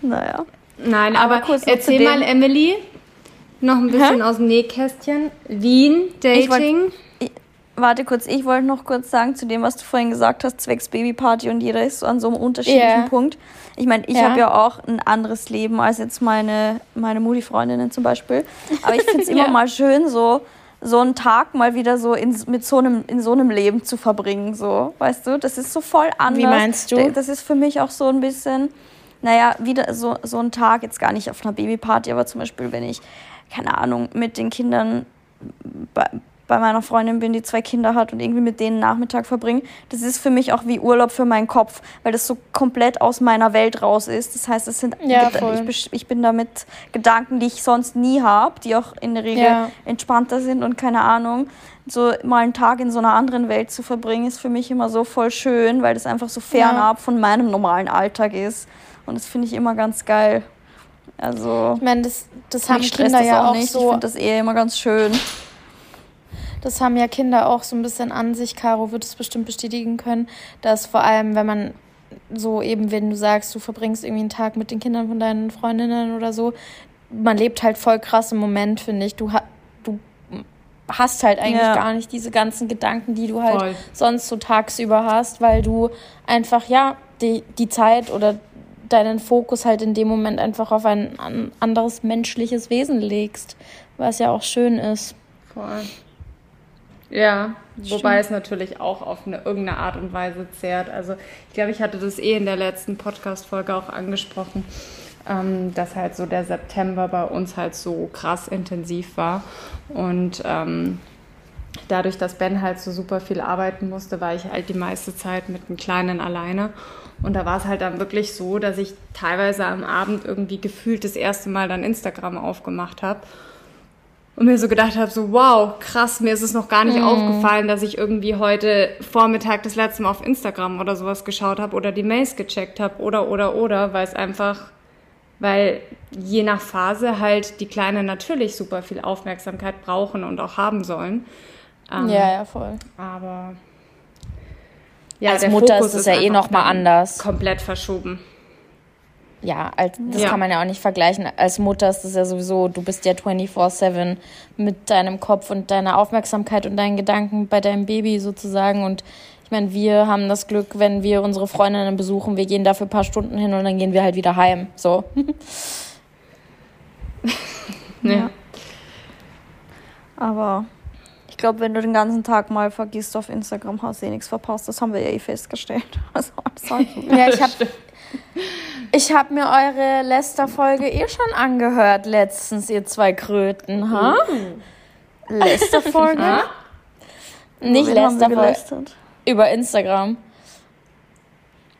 Naja. Nein, aber, aber kurz erzähl mal, Emily, noch ein bisschen Hä? aus dem Nähkästchen. Wien, Dating. Ich Warte kurz, ich wollte noch kurz sagen zu dem, was du vorhin gesagt hast, zwecks Babyparty und jeder ist so an so einem unterschiedlichen yeah. Punkt. Ich meine, ich yeah. habe ja auch ein anderes Leben als jetzt meine, meine Moody-Freundinnen zum Beispiel. Aber ich finde es immer yeah. mal schön, so, so einen Tag mal wieder so in, mit so einem, in so einem Leben zu verbringen. So. Weißt du, das ist so voll anders. Wie meinst du? Das ist für mich auch so ein bisschen, naja, wieder so, so ein Tag, jetzt gar nicht auf einer Babyparty, aber zum Beispiel, wenn ich, keine Ahnung, mit den Kindern bei, bei meiner Freundin bin, die zwei Kinder hat und irgendwie mit denen Nachmittag verbringen. Das ist für mich auch wie Urlaub für meinen Kopf, weil das so komplett aus meiner Welt raus ist. Das heißt, das sind ja, ich, ich bin da mit Gedanken, die ich sonst nie habe, die auch in der Regel ja. entspannter sind und keine Ahnung. So mal einen Tag in so einer anderen Welt zu verbringen, ist für mich immer so voll schön, weil das einfach so fernab ja. von meinem normalen Alltag ist. Und das finde ich immer ganz geil. Also, ich meine, das, das haben Kinder das ja auch nicht. So ich finde das eher immer ganz schön. Das haben ja Kinder auch so ein bisschen an sich. Caro wird es bestimmt bestätigen können, dass vor allem, wenn man so eben, wenn du sagst, du verbringst irgendwie einen Tag mit den Kindern von deinen Freundinnen oder so, man lebt halt voll krass im Moment, finde ich. Du, ha- du hast halt eigentlich ja. gar nicht diese ganzen Gedanken, die du halt voll. sonst so tagsüber hast, weil du einfach, ja, die, die Zeit oder deinen Fokus halt in dem Moment einfach auf ein an anderes menschliches Wesen legst, was ja auch schön ist. Voll. Ja, wobei Stimmt. es natürlich auch auf eine, irgendeine Art und Weise zehrt. Also ich glaube, ich hatte das eh in der letzten Podcast-Folge auch angesprochen, ähm, dass halt so der September bei uns halt so krass intensiv war. Und ähm, dadurch, dass Ben halt so super viel arbeiten musste, war ich halt die meiste Zeit mit dem Kleinen alleine. Und da war es halt dann wirklich so, dass ich teilweise am Abend irgendwie gefühlt das erste Mal dann Instagram aufgemacht habe. Und mir so gedacht habe, so wow, krass, mir ist es noch gar nicht mm. aufgefallen, dass ich irgendwie heute Vormittag das letzte Mal auf Instagram oder sowas geschaut habe oder die Mails gecheckt habe oder, oder, oder, weil es einfach, weil je nach Phase halt die Kleinen natürlich super viel Aufmerksamkeit brauchen und auch haben sollen. Ähm, ja, ja, voll. Aber ja, als der Mutter Fokus ist es ja eh nochmal anders. Komplett verschoben. Ja, als, das ja. kann man ja auch nicht vergleichen. Als Mutter ist das ja sowieso, du bist ja vierundzwanzig sieben mit deinem Kopf und deiner Aufmerksamkeit und deinen Gedanken bei deinem Baby sozusagen. Und ich meine, wir haben das Glück, wenn wir unsere Freundinnen besuchen, wir gehen dafür ein paar Stunden hin und dann gehen wir halt wieder heim. So. ja. ja. Aber ich glaube, wenn du den ganzen Tag mal vergisst auf Instagram, hast du eh nichts verpasst. Das haben wir ja eh festgestellt. Also, ja, ich habe... Ich habe mir eure Lester-Folge eh schon angehört letztens, ihr zwei Kröten, ha? Huh? Lester-Folge? ah? Nicht Lester-Folge, über Instagram.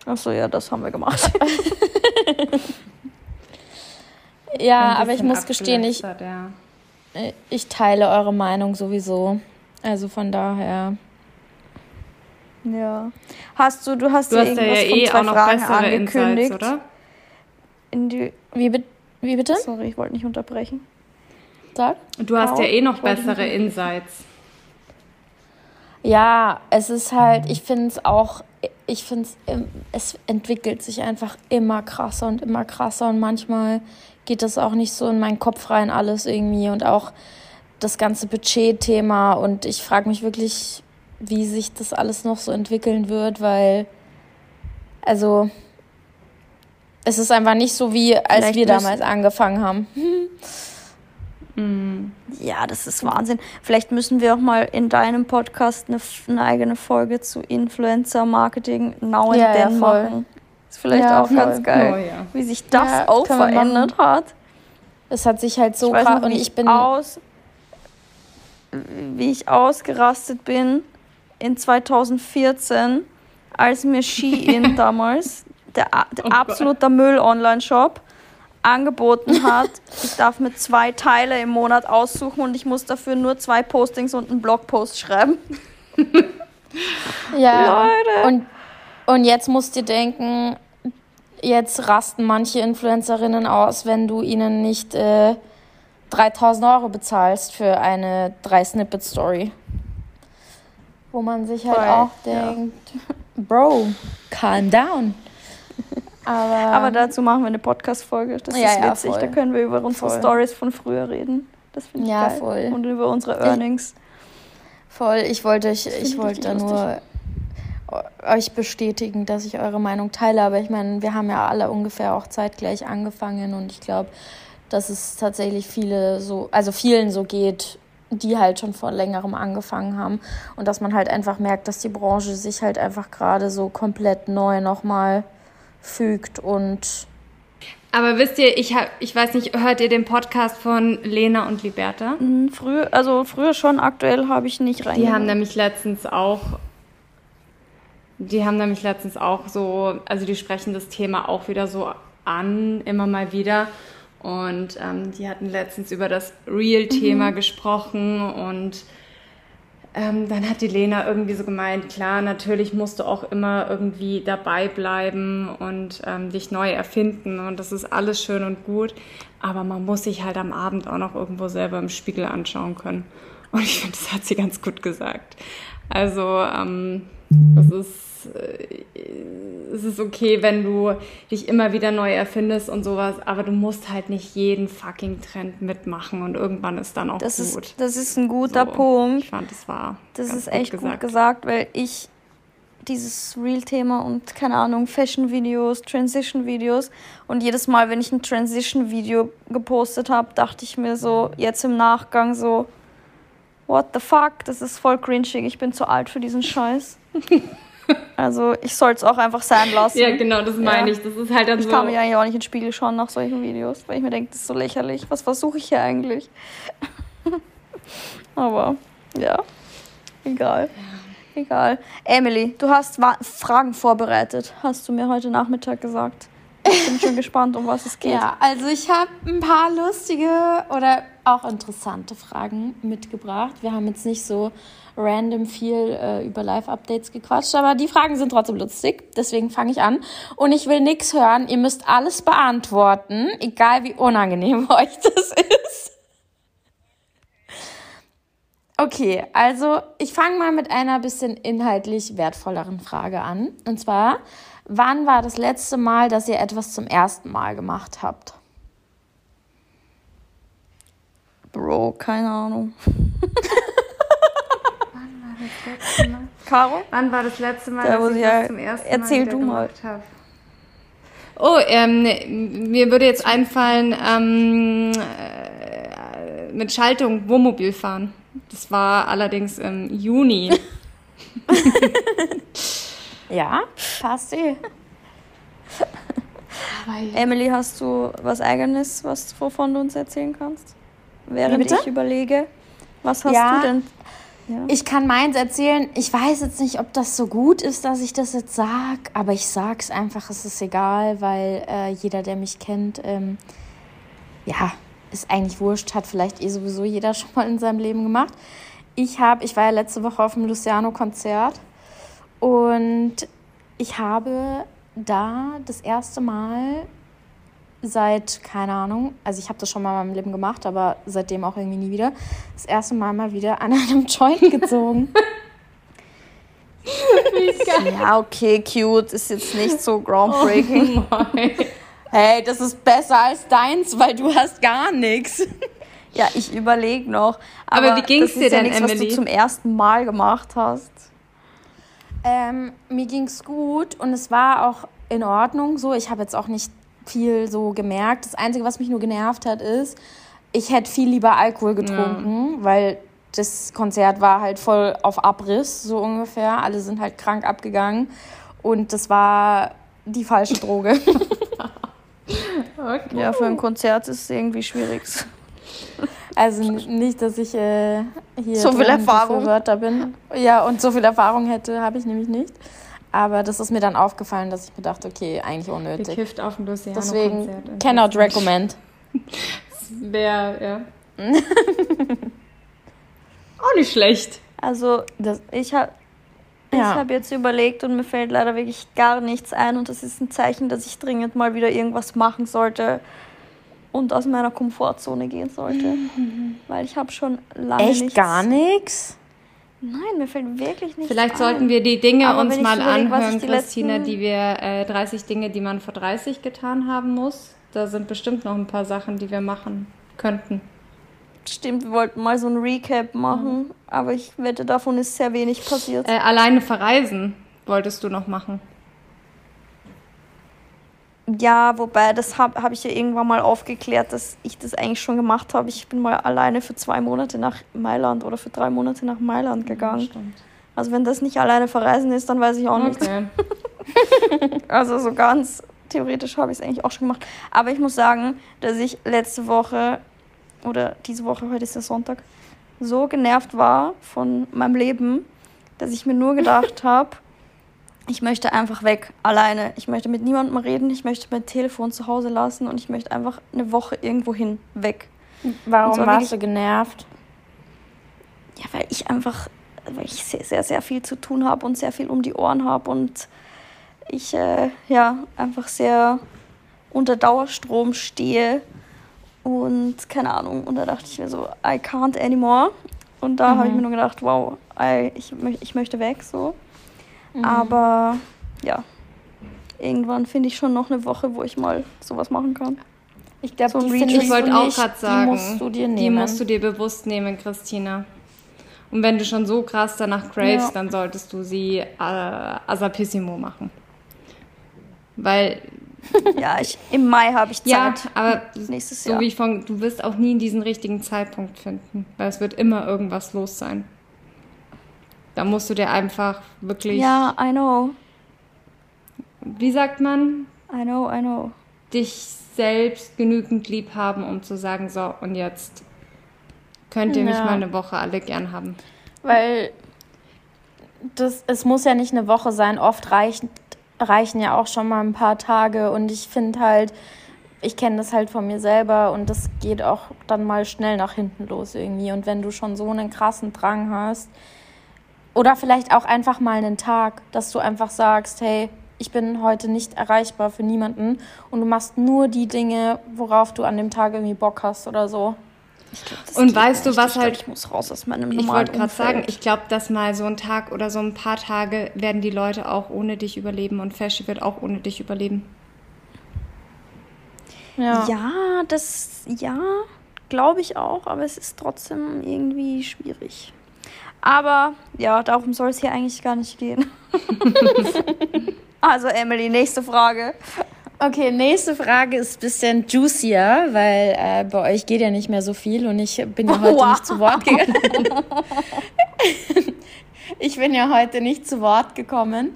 Achso, ja, das haben wir gemacht. ja, aber ich muss gestehen, ich, ja. ich teile eure Meinung sowieso. Also von daher... Ja. Hast du, du hast, du hast ja irgendwas ja von eh zwei auch noch Fragen angekündigt. Insights, oder? In die, wie, bi- wie bitte? Sorry, ich wollte nicht unterbrechen. Sag. Du hast wow. ja eh noch ich bessere Insights. Ja, es ist halt, ich finde es auch, ich finde es entwickelt sich einfach immer krasser und immer krasser und manchmal geht das auch nicht so in meinen Kopf rein alles irgendwie und auch das ganze Budget-Thema und ich frage mich wirklich, wie sich das alles noch so entwickeln wird, weil, also, es ist einfach nicht so, wie als Vielleicht wir damals angefangen haben. Hm. Ja, das ist Wahnsinn. Vielleicht müssen wir auch mal in deinem Podcast eine, eine eigene Folge zu Influencer-Marketing now and ja, then ja, machen. Ist vielleicht ja, auch voll. ganz geil, oh, ja. wie sich das ja, auch verändert hat. Es hat sich halt so krass, und ich bin... Aus, wie ich ausgerastet bin, in zweitausendvierzehn, als mir Shein damals, der, der oh absolute Müll-Online-Shop, angeboten hat, ich darf mir zwei Teile im Monat aussuchen und ich muss dafür nur zwei Postings und einen Blogpost schreiben. ja, Leute. Und, und jetzt musst du denken, jetzt rasten manche Influencerinnen aus, wenn du ihnen nicht... Äh, dreitausend Euro bezahlst für eine drei-Snippet-Story. Wo man sich halt Voll, auch denkt, ja. Bro, calm down. Aber, Aber dazu machen wir eine Podcast-Folge. Das ja, ist witzig. Ja, da können wir über unsere voll. Stories von früher reden. Das finde ich ja, geil. Voll. Und über unsere Earnings. Voll. Ich wollte, ich, ich wollte nur euch bestätigen, dass ich eure Meinung teile. Aber ich meine, wir haben ja alle ungefähr auch zeitgleich angefangen. Und ich glaube, dass es tatsächlich viele so, also vielen so geht, die halt schon vor längerem angefangen haben. Und dass man halt einfach merkt, dass die Branche sich halt einfach gerade so komplett neu nochmal fügt und... Aber wisst ihr, ich hab, ich weiß nicht, hört ihr den Podcast von Lena und Liberta? Mhm, früher, also früher schon, aktuell habe ich nicht reingehört. Die haben nämlich letztens auch, die haben nämlich letztens auch so, also die sprechen das Thema auch wieder so an, immer mal wieder. Und ähm, die hatten letztens über das Real-Thema mhm. gesprochen und ähm, dann hat die Lena irgendwie so gemeint, klar, natürlich musst du auch immer irgendwie dabei bleiben und ähm, dich neu erfinden und das ist alles schön und gut, aber man muss sich halt am Abend auch noch irgendwo selber im Spiegel anschauen können. Und ich finde, das hat sie ganz gut gesagt. Also ähm, das ist... es ist okay, wenn du dich immer wieder neu erfindest und sowas, aber du musst halt nicht jeden fucking Trend mitmachen und irgendwann ist dann auch das gut. Ist, das ist ein guter so, Punkt. Ich fand, das war Das ist echt gut gesagt. gut gesagt, weil ich dieses Real-Thema und, keine Ahnung, Fashion-Videos, Transition-Videos und jedes Mal, wenn ich ein Transition-Video gepostet habe, dachte ich mir so, jetzt im Nachgang so, what the fuck, das ist voll cringing, ich bin zu alt für diesen Scheiß. Also ich soll es auch einfach sein lassen. Ja, genau, das meine ja. ich. Das ist halt dann ich so. Kann mich eigentlich auch nicht in den Spiegel schauen nach solchen Videos, weil ich mir denke, das ist so lächerlich. Was versuche ich hier eigentlich? Aber, ja, egal. Egal. Emily, du hast wa- Fragen vorbereitet, hast du mir heute Nachmittag gesagt. Ich bin schon gespannt, um was es geht. Ja, also ich habe ein paar lustige oder auch interessante Fragen mitgebracht. Wir haben jetzt nicht so random viel äh, über Live-Updates gequatscht, aber die Fragen sind trotzdem lustig, deswegen fange ich an. Und ich will nichts hören, ihr müsst alles beantworten, egal wie unangenehm euch das ist. Okay, also ich fange mal mit einer bisschen inhaltlich wertvolleren Frage an. Und zwar, wann war das letzte Mal, dass ihr etwas zum ersten Mal gemacht habt? Bro, keine Ahnung. Caro? Wann war das letzte Mal, dass ich das zum ersten Mal erzähl du mal. Habe? Oh, ähm, nee, mir würde jetzt einfallen, ähm, äh, mit Schaltung Wohnmobil fahren. Das war allerdings im Juni. Ja, passt eh. Emily, hast du was Eigenes, was, wovon du uns erzählen kannst? Während ja, ich überlege, was hast ja. du denn... Ja. Ich kann meins erzählen. Ich weiß jetzt nicht, ob das so gut ist, dass ich das jetzt sage, aber ich sag's einfach, es ist egal, weil äh, jeder, der mich kennt, ähm, ja, ist eigentlich wurscht, hat vielleicht eh sowieso jeder schon mal in seinem Leben gemacht. Ich habe, ich war ja letzte Woche auf dem Luciano-Konzert und ich habe da das erste Mal seit, keine Ahnung, also ich habe das schon mal in meinem Leben gemacht, aber seitdem auch irgendwie nie wieder, das erste Mal mal wieder an einem Joint gezogen. Ja, okay, cute, ist jetzt nicht so groundbreaking. Oh hey, das ist besser als deins, weil du hast gar nichts. Ja, ich überlege noch. Aber, aber wie ging es dir denn, ja nix, Emily? Was du zum ersten Mal gemacht hast. Ähm, mir ging's gut und es war auch in Ordnung so. Ich habe jetzt auch nicht viel so gemerkt. Das Einzige, was mich nur genervt hat, ist, ich hätte viel lieber Alkohol getrunken, ja. weil das Konzert war halt voll auf Abriss, so ungefähr. Alle sind halt krank abgegangen und das war die falsche Droge. Okay. Ja, für ein Konzert ist es irgendwie schwierig. Also nicht, dass ich äh, hier so viel Erfahrung Wörter bin. Ja, und so viel Erfahrung hätte, habe ich nämlich nicht. Aber das ist mir dann aufgefallen, dass ich mir dachte, okay, eigentlich unnötig. Gekifft auf dem Luciano-Konzert. Deswegen, cannot recommend. Das wäre, ja. Auch nicht schlecht. Also, das, ich habe ja. hab jetzt überlegt und mir fällt leider wirklich gar nichts ein. Und das ist ein Zeichen, dass ich dringend mal wieder irgendwas machen sollte, und aus meiner Komfortzone gehen sollte. Mhm. Weil ich habe schon lange nichts... Echt gar nichts? Nein, mir fällt wirklich nichts Vielleicht ein. sollten wir die Dinge Aber uns mal überleg, anhören, die Christina, letzten... die wir... Äh, dreißig Dinge, die man vor dreißig getan haben muss. Da sind bestimmt noch ein paar Sachen, die wir machen könnten. Stimmt, wir wollten mal so ein Recap machen, mhm. aber ich wette, davon ist sehr wenig passiert. Äh, alleine verreisen wolltest du noch machen. Ja, wobei, das habe hab ich ja irgendwann mal aufgeklärt, dass ich das eigentlich schon gemacht habe. Ich bin mal alleine für zwei Monate nach Mailand oder für drei Monate nach Mailand gegangen. Ja, also wenn das nicht alleine verreisen ist, dann weiß ich auch okay. nichts. Also so ganz theoretisch habe ich es eigentlich auch schon gemacht. Aber ich muss sagen, dass ich letzte Woche... oder diese Woche, heute ist der Sonntag, so genervt war von meinem Leben, dass ich mir nur gedacht habe, ich möchte einfach weg, alleine. Ich möchte mit niemandem reden, ich möchte mein Telefon zu Hause lassen und ich möchte einfach eine Woche irgendwo hin, weg. Warum so warst ich, du genervt? Ja, weil ich einfach, weil ich sehr, sehr, sehr viel zu tun habe und sehr viel um die Ohren habe und ich, äh, ja, einfach sehr unter Dauerstrom stehe. Und keine Ahnung, und da dachte ich mir so, I can't anymore. Und da mhm. habe ich mir nur gedacht, wow, I, ich, ich möchte weg, so. Mhm. Aber ja, irgendwann finde ich schon noch eine Woche, wo ich mal sowas machen kann. Ich glaube, so die ich wollte auch gerade sagen, die musst du dir nehmen. Die musst du dir bewusst nehmen, Christina. Und wenn du schon so krass danach cravest, ja. dann solltest du sie äh, asapissimo machen. Weil... ja, ich, im Mai habe ich Zeit. Ja, aber nächstes Jahr. So wie ich von, du wirst auch nie diesen richtigen Zeitpunkt finden, weil es wird immer irgendwas los sein. Da musst du dir einfach wirklich... Ja, I know. Wie sagt man? I know, I know. Dich selbst genügend lieb haben, um zu sagen, so, und jetzt könnt ihr ja. mich mal eine Woche alle gern haben. Weil das, es muss ja nicht eine Woche sein, oft reicht... reichen ja auch schon mal ein paar Tage und ich finde halt, ich kenne das halt von mir selber und das geht auch dann mal schnell nach hinten los irgendwie und wenn du schon so einen krassen Drang hast oder vielleicht auch einfach mal einen Tag, dass du einfach sagst, hey, ich bin heute nicht erreichbar für niemanden und du machst nur die Dinge, worauf du an dem Tag irgendwie Bock hast oder so. Ich glaub, das und weißt du, was ich halt... Glaub, ich muss raus aus meinem normalen Ich wollte gerade sagen, ich glaube, dass mal so ein Tag oder so ein paar Tage werden die Leute auch ohne dich überleben und Fashion wird auch ohne dich überleben. Ja, ja das... Ja, glaube ich auch, aber es ist trotzdem irgendwie schwierig. Aber, ja, darum soll es hier eigentlich gar nicht gehen. Also, Emily, nächste Frage. Okay, nächste Frage ist ein bisschen juicier, weil äh, bei euch geht ja nicht mehr so viel und ich bin ja heute wow. nicht zu Wort gekommen. Ich bin ja heute nicht zu Wort gekommen.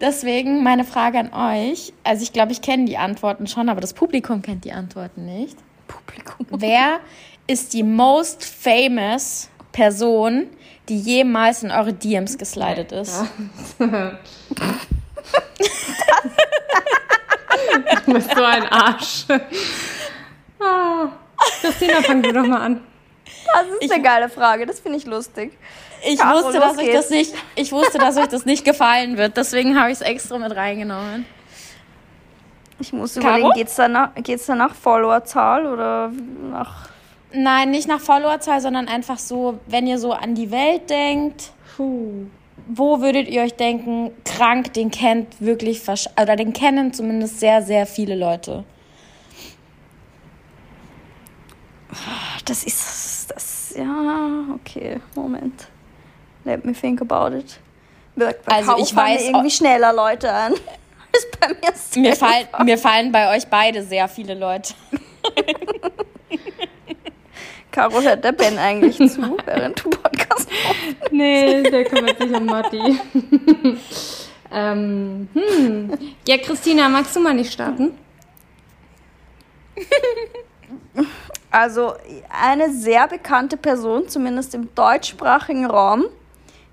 Deswegen meine Frage an euch. Also ich glaube, ich kenne die Antworten schon, aber das Publikum kennt die Antworten nicht. Publikum. Wer ist die most famous Person, die jemals in eure D Ms geslidet ist? Ja. Du bist so ein Arsch. Ah, Christina, fang du doch mal an. Das ist ich, eine geile Frage, das finde ich lustig. Ich ja, wusste, dass euch das nicht, ich wusste, dass euch das nicht gefallen wird, deswegen habe ich es extra mit reingenommen. Ich muss Caro? überlegen, geht es da nach, nach Followerzahl oder nach... Nein, nicht nach Followerzahl, sondern einfach so, wenn ihr so an die Welt denkt... Puh. Wo würdet ihr euch denken, krank, den kennt wirklich, oder den kennen zumindest sehr, sehr viele Leute? Das ist, das, ja, okay, Moment. Let me think about it. Bei also ich weiß irgendwie schneller Leute an. Ist bei mir selber. Mir fallen, mir fallen bei euch beide sehr viele Leute. Caro hört der Ben eigentlich zu, während du Podcast machst. Nee, der kümmert sich um Matti. ähm, hm. Ja, Christina, magst du mal nicht starten? Also, eine sehr bekannte Person, zumindest im deutschsprachigen Raum,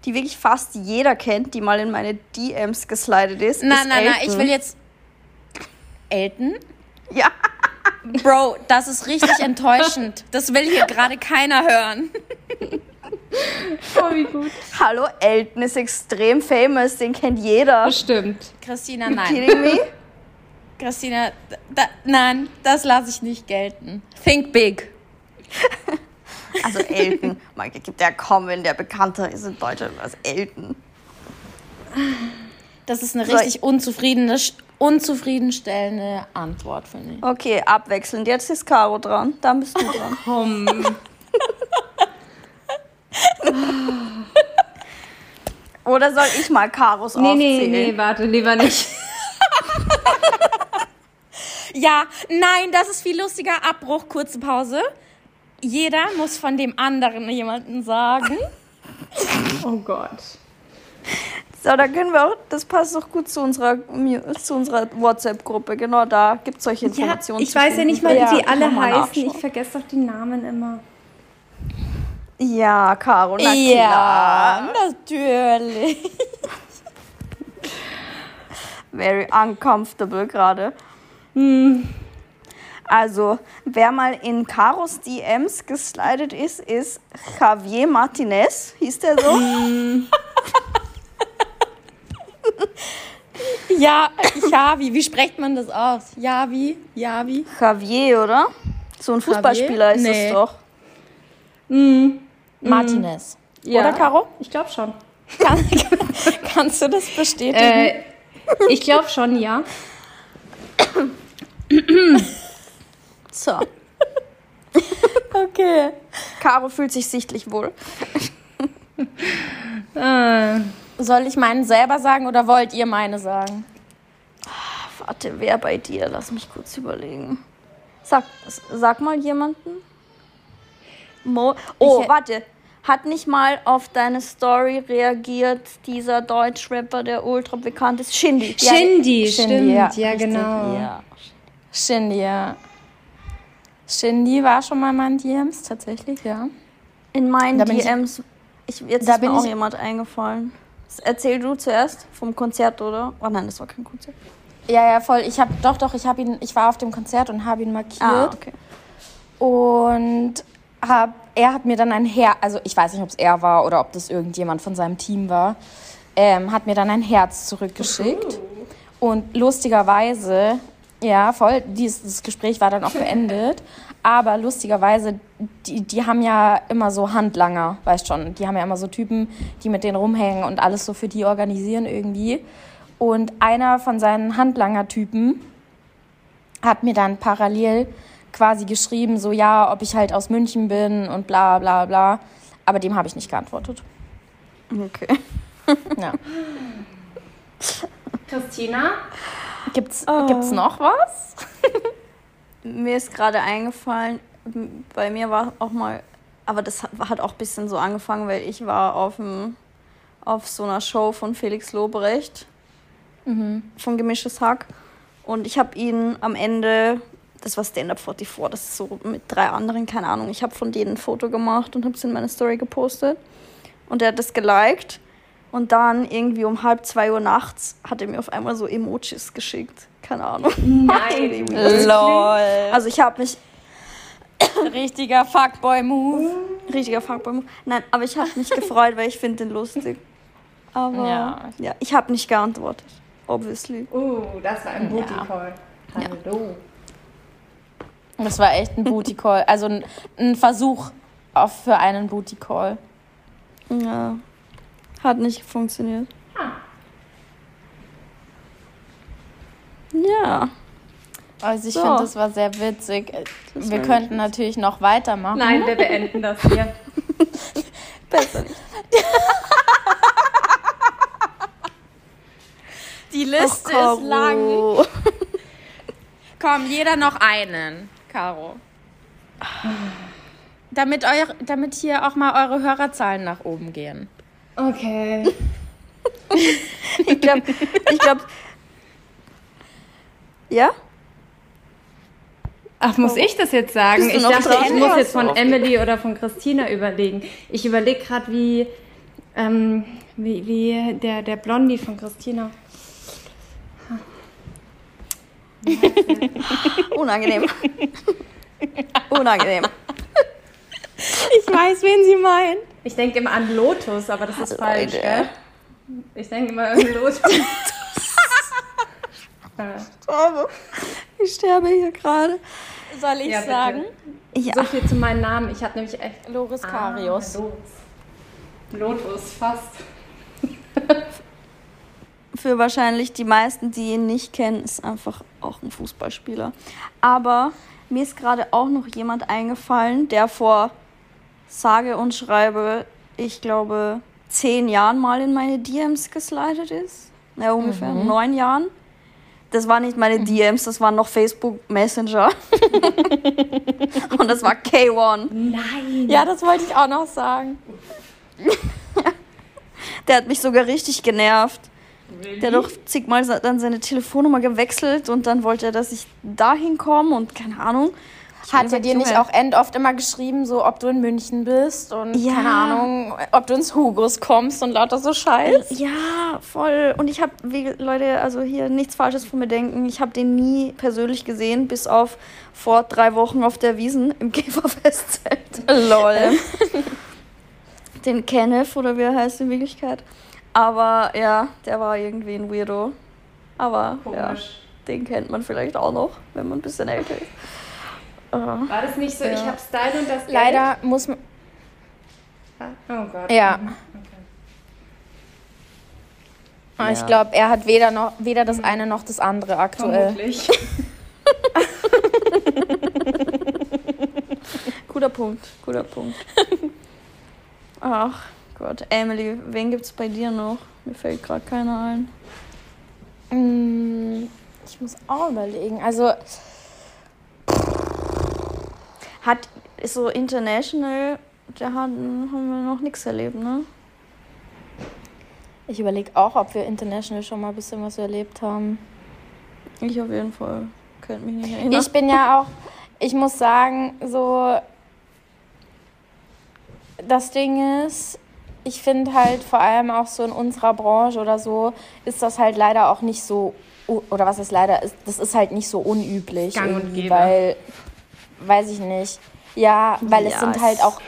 die wirklich fast jeder kennt, die mal in meine D Ms geslidet ist, na, ist na, Elton. Nein, nein, nein, ich will jetzt... Elton? Ja. Bro, das ist richtig enttäuschend. Das will hier gerade keiner hören. Oh, wie gut. Hallo, Elton ist extrem famous, den kennt jeder. Bestimmt. Christina, nein. You kidding me? Christina, da, nein, das lasse ich nicht gelten. Think big. Also Elten. Man gibt ja Common, der bekannter ist in Deutschland als Elten. Das ist eine richtig unzufriedene, unzufriedenstellende Antwort, finde ich. Okay, abwechselnd. Jetzt ist Caro dran. Dann bist du oh, dran. Komm. Oder soll ich mal Karos nee, aufzählen? Nee, nee, warte, lieber nicht. Ja, nein, das ist viel lustiger. Abbruch, kurze Pause. Jeder muss von dem anderen jemanden sagen. Oh Gott. So, da können wir auch, das passt doch gut zu unserer, zu unserer WhatsApp-Gruppe. Genau, da gibt es solche Informationen. Ja, ich weiß ja nicht mal, wie die alle heißen. Ich vergesse doch die Namen immer. Ja, Caro, na klar. Ja, natürlich. Very uncomfortable gerade. Hm. Also, wer mal in Caros D Ms geslidet ist, ist Javier Martinez. Hieß der so? Ja, Javi. Wie spricht man das aus? Javi, Javi. Javier, oder? So ein Fußballspieler Javier? Ist nee. Es doch. Mhm. Martinez. Ja. Oder, Caro? Ich glaube schon. Kann, kannst du das bestätigen? Äh, ich glaube schon, ja. So. Okay. Caro fühlt sich sichtlich wohl. äh. Soll ich meinen selber sagen oder wollt ihr meine sagen? Ach, warte, wer bei dir? Lass mich kurz überlegen. Sag, sag mal jemanden. Mo- oh, ich, warte. Hat nicht mal auf deine Story reagiert dieser Deutschrapper, der ultra bekannt ist? Shindy. Shindy, ja, stimmt. Shindy, ja, ja genau. Ja. Shindy, ja. Shindy war schon mal in meinen D Ms, tatsächlich, ja. In meinen da D Ms. Ich, ich, jetzt da ist mir auch jemand eingefallen. Erzähl du zuerst vom Konzert, oder? Oh nein, das war kein Konzert. Ja, ja, voll. Ich hab, doch, doch, ich, hab ihn, ich war auf dem Konzert und habe ihn markiert. Ah, okay. Und hab, er hat mir dann ein Herz, also ich weiß nicht, ob es er war oder ob das irgendjemand von seinem Team war, ähm, hat mir dann ein Herz zurückgeschickt. Oh. Und lustigerweise... Ja, voll. Dieses Gespräch war dann auch beendet. Aber lustigerweise, die, die haben ja immer so Handlanger, weißt schon. Die haben ja immer so Typen, die mit denen rumhängen und alles so für die organisieren irgendwie. Und einer von seinen Handlanger-Typen hat mir dann parallel quasi geschrieben, so ja, ob ich halt aus München bin und bla bla bla. Aber dem habe ich nicht geantwortet. Okay. Ja. Christina? Gibt's, oh. gibt's noch was? Mir ist gerade eingefallen, bei mir war auch mal, aber das hat auch ein bisschen so angefangen, weil ich war auf, dem, auf so einer Show von Felix Lobrecht, mhm. von Gemischtes Hack. Und ich habe ihn am Ende, das war Stand Up vierundvierzig, das ist so mit drei anderen, keine Ahnung, ich habe von denen ein Foto gemacht und habe es in meine Story gepostet. Und er hat das geliked. Und dann irgendwie um halb zwei Uhr nachts hat er mir auf einmal so Emojis geschickt. Keine Ahnung. Nein. Lol. Also ich habe mich... Richtiger Fuckboy-Move. Richtiger Fuckboy-Move. Nein, aber ich habe mich gefreut, weil ich finde den lustig. Aber ja, ja ich habe nicht geantwortet. Obviously. Oh, das war ein Booty-Call. Ja. Hallo. Das war echt ein Booty-Call. Also ein, ein Versuch auf für einen Booty-Call. Ja. Hat nicht funktioniert. Ah. Ja. Also ich so. finde, das war sehr witzig. Das wir könnten natürlich noch weitermachen. Nein, wir beenden das hier. Besser nicht. Die Liste Och, ist lang. Komm, jeder noch einen, Caro. Damit, euer, damit hier auch mal eure Hörerzahlen nach oben gehen. Okay. ich glaube, ich glaube... Ja? Ach, muss ich das jetzt sagen? Ich dachte, ich muss jetzt von Emily oder von Christina überlegen. Ich überlege gerade, wie, ähm, wie, wie der, der Blondie von Christina. Unangenehm. Unangenehm. Ich weiß, wen sie meint. Ich denke immer an Lotus, aber das ist Leute. Falsch, gell? Ich denke immer an Lotus. komme. Ich sterbe hier gerade. Soll ich ja, sagen? Ja. So viel zu meinem Namen. Ich habe nämlich echt Loris Karius. Ah, Lotus. Lotus, fast. Für wahrscheinlich die meisten, die ihn nicht kennen, ist einfach auch ein Fußballspieler. Aber mir ist gerade auch noch jemand eingefallen, der vor sage und schreibe, ich glaube, zehn Jahren mal in meine D Ms geslidet ist. Ja, ungefähr mhm. neun Jahren. Das waren nicht meine D Ms, das waren noch Facebook Messenger. Und das war K eins. Nein. Ja, das wollte ich auch noch sagen. Der hat mich sogar richtig genervt. Really? Der hat doch zigmal dann seine Telefonnummer gewechselt und dann wollte er, dass ich dahin komme und keine Ahnung. Ich hat er dir nicht auch end oft immer geschrieben, so ob du in München bist und ja. keine Ahnung, ob du ins Hugos kommst und lauter so Scheiß? Ja, voll. Und ich habe, Leute, also hier nichts Falsches von mir denken. Ich habe den nie persönlich gesehen, bis auf vor drei Wochen auf der Wiesn im Käferfestzelt. Lol. Den Kenneth, oder wie er heißt in Wirklichkeit. Aber ja, der war irgendwie ein Weirdo. Aber ja, den kennt man vielleicht auch noch, wenn man ein bisschen älter ist. War das nicht so, ja. ich habe Style und das Geld? Leider muss man... Oh Gott. Ja. Okay. Ich glaube, er hat weder, noch, weder das eine noch das andere aktuell. Vermutlich. Guter Punkt, guter Punkt. Ach Gott, Emily, wen gibt's bei dir noch? Mir fällt gerade keiner ein. Ich muss auch überlegen, also... Hat so international, da haben wir noch nichts erlebt, ne? Ich überlege auch, ob wir international schon mal ein bisschen was erlebt haben. Ich auf jeden Fall. Könnt mich nicht erinnern. Ich bin ja auch, ich muss sagen, so, das Ding ist, ich finde halt vor allem auch so in unserer Branche oder so, ist das halt leider auch nicht so, oder was ist leider, das ist halt nicht so unüblich. Gang und Gäbe. Weil... Weiß ich nicht. Ja, weil ja, es sind halt auch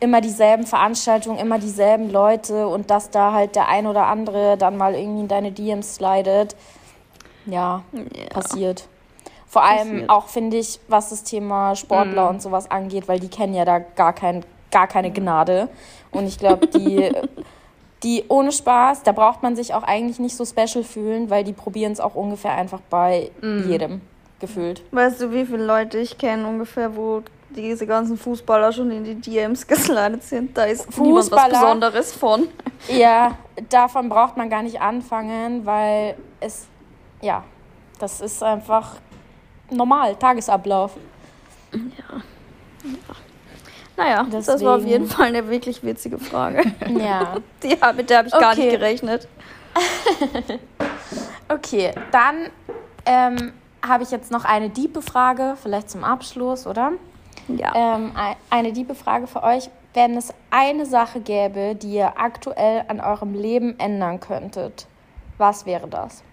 immer dieselben Veranstaltungen, immer dieselben Leute und dass da halt der ein oder andere dann mal irgendwie in deine D Ms slidet. Ja, ja. passiert. Vor allem passiert. Auch, finde ich, was das Thema Sportler mhm. und sowas angeht, weil die kennen ja da gar, kein, gar keine Gnade. Und ich glaube, die, die ohne Spaß, da braucht man sich auch eigentlich nicht so special fühlen, weil die probieren es auch ungefähr einfach bei mhm. jedem. Gefühlt. Weißt du, wie viele Leute ich kenne ungefähr, wo diese ganzen Fußballer schon in die D Ms geslidet sind? Da ist niemand was Besonderes von. Ja, davon braucht man gar nicht anfangen, weil es, ja, das ist einfach normal, Tagesablauf. Ja. ja. Naja, deswegen. Das war auf jeden Fall eine wirklich witzige Frage. Ja. Die, mit der habe ich okay. gar nicht gerechnet. Okay, dann, ähm, habe ich jetzt noch eine diebe Frage, vielleicht zum Abschluss, oder? Ja. Ähm, eine diebe Frage für euch. Wenn es eine Sache gäbe, die ihr aktuell an eurem Leben ändern könntet, was wäre das?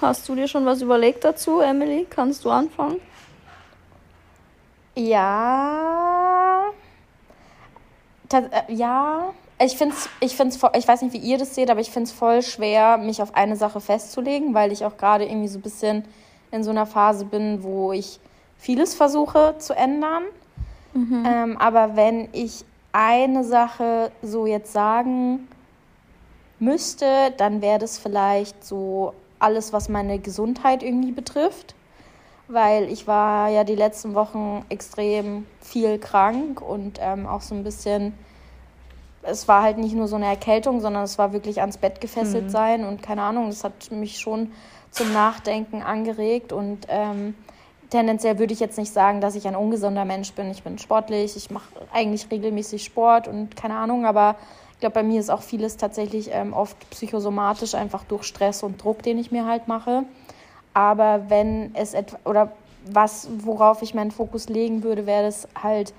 Hast du dir schon was überlegt dazu, Emily? Kannst du anfangen? Ja. Das, äh, ja. Ich find's, ich find's, ich weiß nicht, wie ihr das seht, aber ich finde es voll schwer, mich auf eine Sache festzulegen, weil ich auch gerade irgendwie so ein bisschen in so einer Phase bin, wo ich vieles versuche zu ändern. Mhm. Ähm, aber wenn ich eine Sache so jetzt sagen müsste, dann wäre das vielleicht so alles, was meine Gesundheit irgendwie betrifft. Weil ich war ja die letzten Wochen extrem viel krank und ähm, auch so ein bisschen... Es war halt nicht nur so eine Erkältung, sondern es war wirklich ans Bett gefesselt mhm. sein und keine Ahnung, das hat mich schon zum Nachdenken angeregt und ähm, tendenziell würde ich jetzt nicht sagen, dass ich ein ungesunder Mensch bin. Ich bin sportlich, ich mache eigentlich regelmäßig Sport und keine Ahnung, aber ich glaube, bei mir ist auch vieles tatsächlich ähm, oft psychosomatisch, einfach durch Stress und Druck, den ich mir halt mache. Aber wenn es etwa, oder was, worauf ich meinen Fokus legen würde, wäre das halt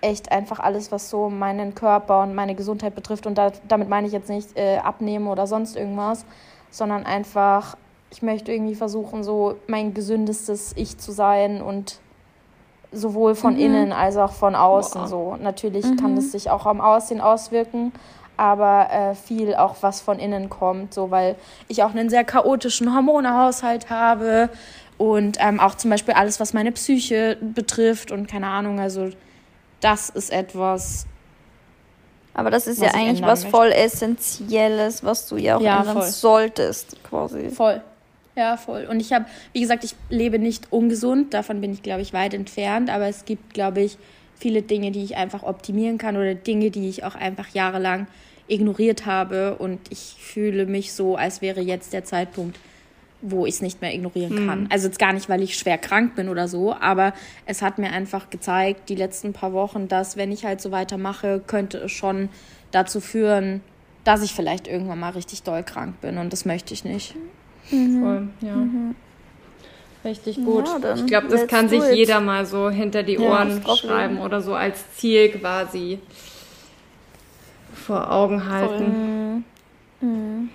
echt einfach alles, was so meinen Körper und meine Gesundheit betrifft. Und da, damit meine ich jetzt nicht äh, abnehmen oder sonst irgendwas, sondern einfach, ich möchte irgendwie versuchen, so mein gesündestes Ich zu sein und sowohl von mhm. innen als auch von außen. Boah. So. Natürlich mhm. kann es sich auch am Aussehen auswirken, aber äh, viel auch was von innen kommt, so, weil ich auch einen sehr chaotischen Hormonhaushalt habe und ähm, auch zum Beispiel alles, was meine Psyche betrifft und keine Ahnung, also das ist etwas. Aber das ist ja eigentlich was möchte. voll Essentielles, was du ja auch ja, ändern voll. solltest, quasi. Voll. Ja, voll. Und ich habe, wie gesagt, ich lebe nicht ungesund, davon bin ich, glaube ich, weit entfernt, aber es gibt, glaube ich, viele Dinge, die ich einfach optimieren kann oder Dinge, die ich auch einfach jahrelang ignoriert habe und ich fühle mich so, als wäre jetzt der Zeitpunkt, wo ich es nicht mehr ignorieren mhm. kann. Also jetzt gar nicht, weil ich schwer krank bin oder so, aber es hat mir einfach gezeigt, die letzten paar Wochen, dass, wenn ich halt so weitermache, könnte es schon dazu führen, dass ich vielleicht irgendwann mal richtig doll krank bin und das möchte ich nicht. Mhm. Voll, ja. Mhm. Richtig gut. Ja, ich glaube, das kann sich it. jeder mal so hinter die Ohren ja, schreiben oder so als Ziel quasi vor Augen halten. Voll. Mhm.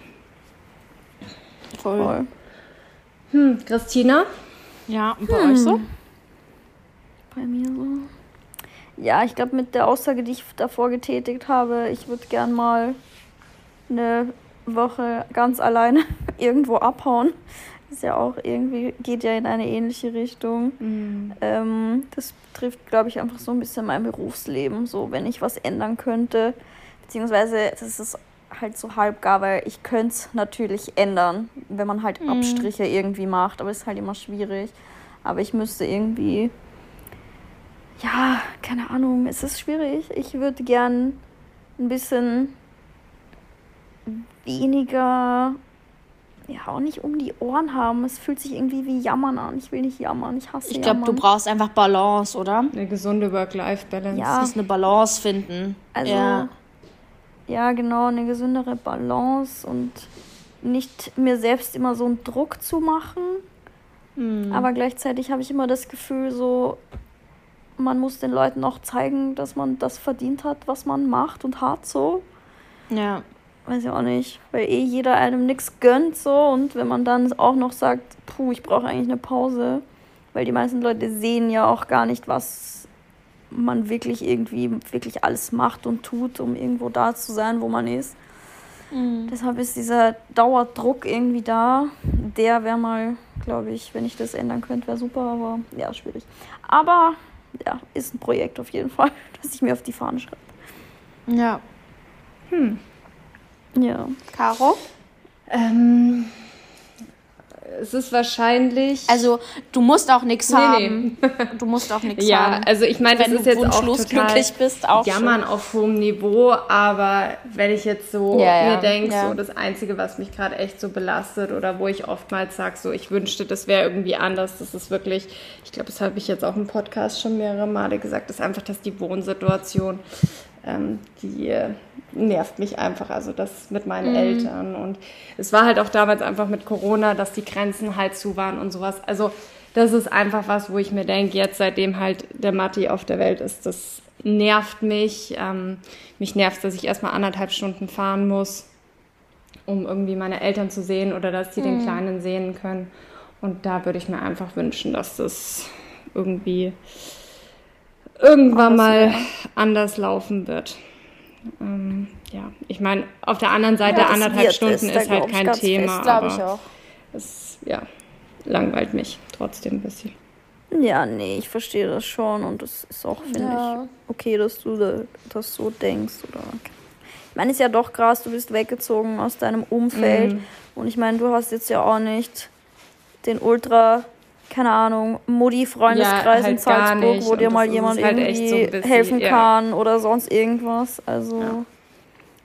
Voll. Voll. Hm, Christina? Ja, und bei hm. euch so? Bei mir so? Ja, ich glaube, mit der Aussage, die ich davor getätigt habe, ich würde gern mal eine Woche ganz alleine irgendwo abhauen. Ist ja auch irgendwie, geht ja in eine ähnliche Richtung. Mhm. Ähm, das betrifft, glaube ich, einfach so ein bisschen mein Berufsleben, so, wenn ich was ändern könnte. Beziehungsweise, das ist halt so halbgar, weil ich könnte es natürlich ändern, wenn man halt mhm. Abstriche irgendwie macht, aber ist halt immer schwierig. Aber ich müsste irgendwie, ja, keine Ahnung, es ist schwierig. Ich würde gern ein bisschen weniger, ja, auch nicht um die Ohren haben. Es fühlt sich irgendwie wie Jammern an. Ich will nicht jammern, ich hasse ich glaub, Jammern. Ich glaube, du brauchst einfach Balance, oder? Eine gesunde Work-Life-Balance. Ja. Du musst eine Balance finden. Also, ja. ja, genau, eine gesündere Balance und nicht mir selbst immer so einen Druck zu machen. Hm. Aber gleichzeitig habe ich immer das Gefühl, so, man muss den Leuten auch zeigen, dass man das verdient hat, was man macht und hat, so. Ja. Weiß ich auch nicht, weil eh jeder einem nichts gönnt, so, und wenn man dann auch noch sagt, puh, ich brauche eigentlich eine Pause, weil die meisten Leute sehen ja auch gar nicht, was man wirklich irgendwie, wirklich alles macht und tut, um irgendwo da zu sein, wo man ist. Mhm. Deshalb ist dieser Dauerdruck irgendwie da, der wäre mal, glaube ich, wenn ich das ändern könnte, wäre super, aber ja, schwierig. Aber ja, ist ein Projekt auf jeden Fall, das ich mir auf die Fahne schreibe. Ja. Hm. Ja. Caro? Ähm, es ist wahrscheinlich... Also, du musst auch nichts nee, haben. Nee. Du musst auch nichts ja, haben. Ja, also ich meine, das ist jetzt auch total bist, auch Jammern schon. Auf hohem Niveau, aber wenn ich jetzt so ja, ja. mir denke, ja. so das Einzige, was mich gerade echt so belastet oder wo ich oftmals sage, so, ich wünschte, das wäre irgendwie anders, das ist wirklich, ich glaube, das habe ich jetzt auch im Podcast schon mehrere Male gesagt, ist einfach, dass die Wohnsituation... Ähm, die äh, nervt mich einfach, also das mit meinen mm. Eltern, und es war halt auch damals einfach mit Corona, dass die Grenzen halt zu waren und sowas, also das ist einfach was, wo ich mir denke, jetzt seitdem halt der Matti auf der Welt ist, das nervt mich, ähm, mich nervt, dass ich erstmal anderthalb Stunden fahren muss, um irgendwie meine Eltern zu sehen oder dass die mm. den Kleinen sehen können, und da würde ich mir einfach wünschen, dass das irgendwie irgendwann mal ja. anders laufen wird. Ähm, ja, ich meine, auf der anderen Seite ja, anderthalb Stunden ist, ist halt kein Thema, fest, aber ich auch. es ja, langweilt mich trotzdem ein bisschen. Ja, nee, ich verstehe das schon, und es ist auch, finde ja. ich, okay, dass du das so denkst. Oder ich meine, es ist ja doch krass, du bist weggezogen aus deinem Umfeld, mhm. und ich meine, du hast jetzt ja auch nicht den Ultra- keine Ahnung, Mutti-Freundeskreis ja, halt in Salzburg, wo dir mal jemand halt irgendwie so bisschen, helfen kann ja. oder sonst irgendwas. Also ja.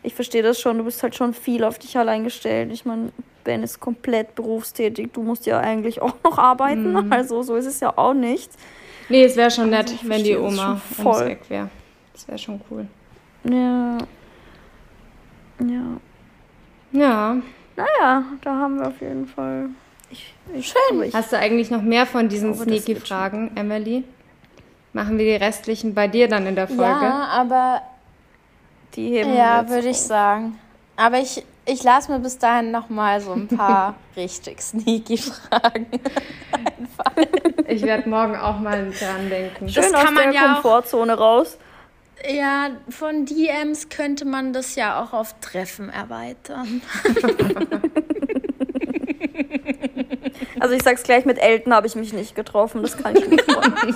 ich verstehe das schon, du bist halt schon viel auf dich allein gestellt. Ich meine, Ben ist komplett berufstätig, du musst ja eigentlich auch noch arbeiten, mhm. also so ist es ja auch nicht. Nee, es wäre schon nett, also wenn die Oma ums Eck wäre. Das wäre schon cool. Ja. Ja. Ja. Naja, da haben wir auf jeden Fall... Ich, ich, Schön. Ich, Hast du eigentlich noch mehr von diesen Sneaky-Fragen, Emily? Machen wir die restlichen bei dir dann in der Folge? Ja, aber die heben ja, würde ich sagen. Aber ich, ich lasse mir bis dahin noch mal so ein paar richtig Sneaky-Fragen einfallen. Ich werde morgen auch mal dran denken. Schön, das kann aus man der ja Komfortzone auch raus. Ja, von D Ms könnte man das ja auch auf Treffen erweitern. Also ich sag's gleich, mit Elton habe ich mich nicht getroffen, das kann ich nicht freuen.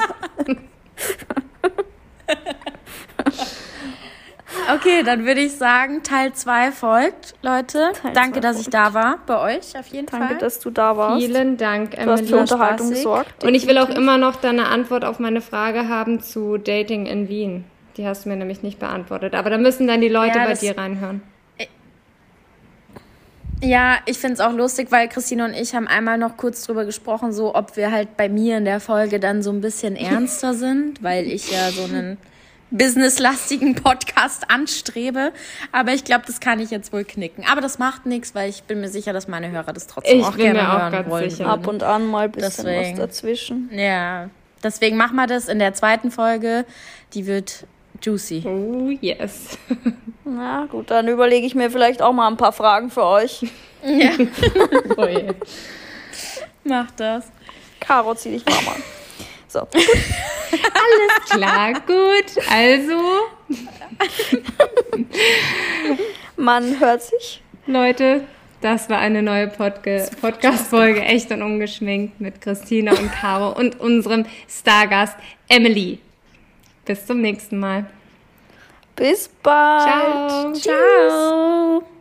Okay, dann würde ich sagen, Teil zwei folgt, Leute. Teil Danke, dass folgt. ich da war bei euch, auf jeden Danke, Fall. Danke, dass du da warst. Vielen Dank, Emily. Du hast für Unterhaltung gesorgt. Und ich will auch immer noch deine Antwort auf meine Frage haben zu Dating in Wien. Die hast du mir nämlich nicht beantwortet. Aber da müssen dann die Leute ja, bei dir reinhören. Ja, ich find's auch lustig, weil Christine und ich haben einmal noch kurz drüber gesprochen, so ob wir halt bei mir in der Folge dann so ein bisschen ernster sind, weil ich ja so einen businesslastigen Podcast anstrebe. Aber ich glaube, das kann ich jetzt wohl knicken. Aber das macht nichts, weil ich bin mir sicher, dass meine Hörer das trotzdem ich auch gerne mir auch hören ganz wollen. Sicher. Ab und an mal ein bisschen deswegen, was dazwischen. Ja, deswegen machen wir das in der zweiten Folge. Die wird juicy. Oh, yes. Na gut, dann überlege ich mir vielleicht auch mal ein paar Fragen für euch. Ja. Oh, yeah. Mach das. Caro, zieh dich warm an. So, gut. Alles klar, gut. Also, man hört sich. Leute, das war eine neue Podca- Podcast-Folge, Echt und Ungeschminkt, mit Christina und Caro und unserem Stargast Emily. Bis zum nächsten Mal. Bis bald. Ciao. Ciao.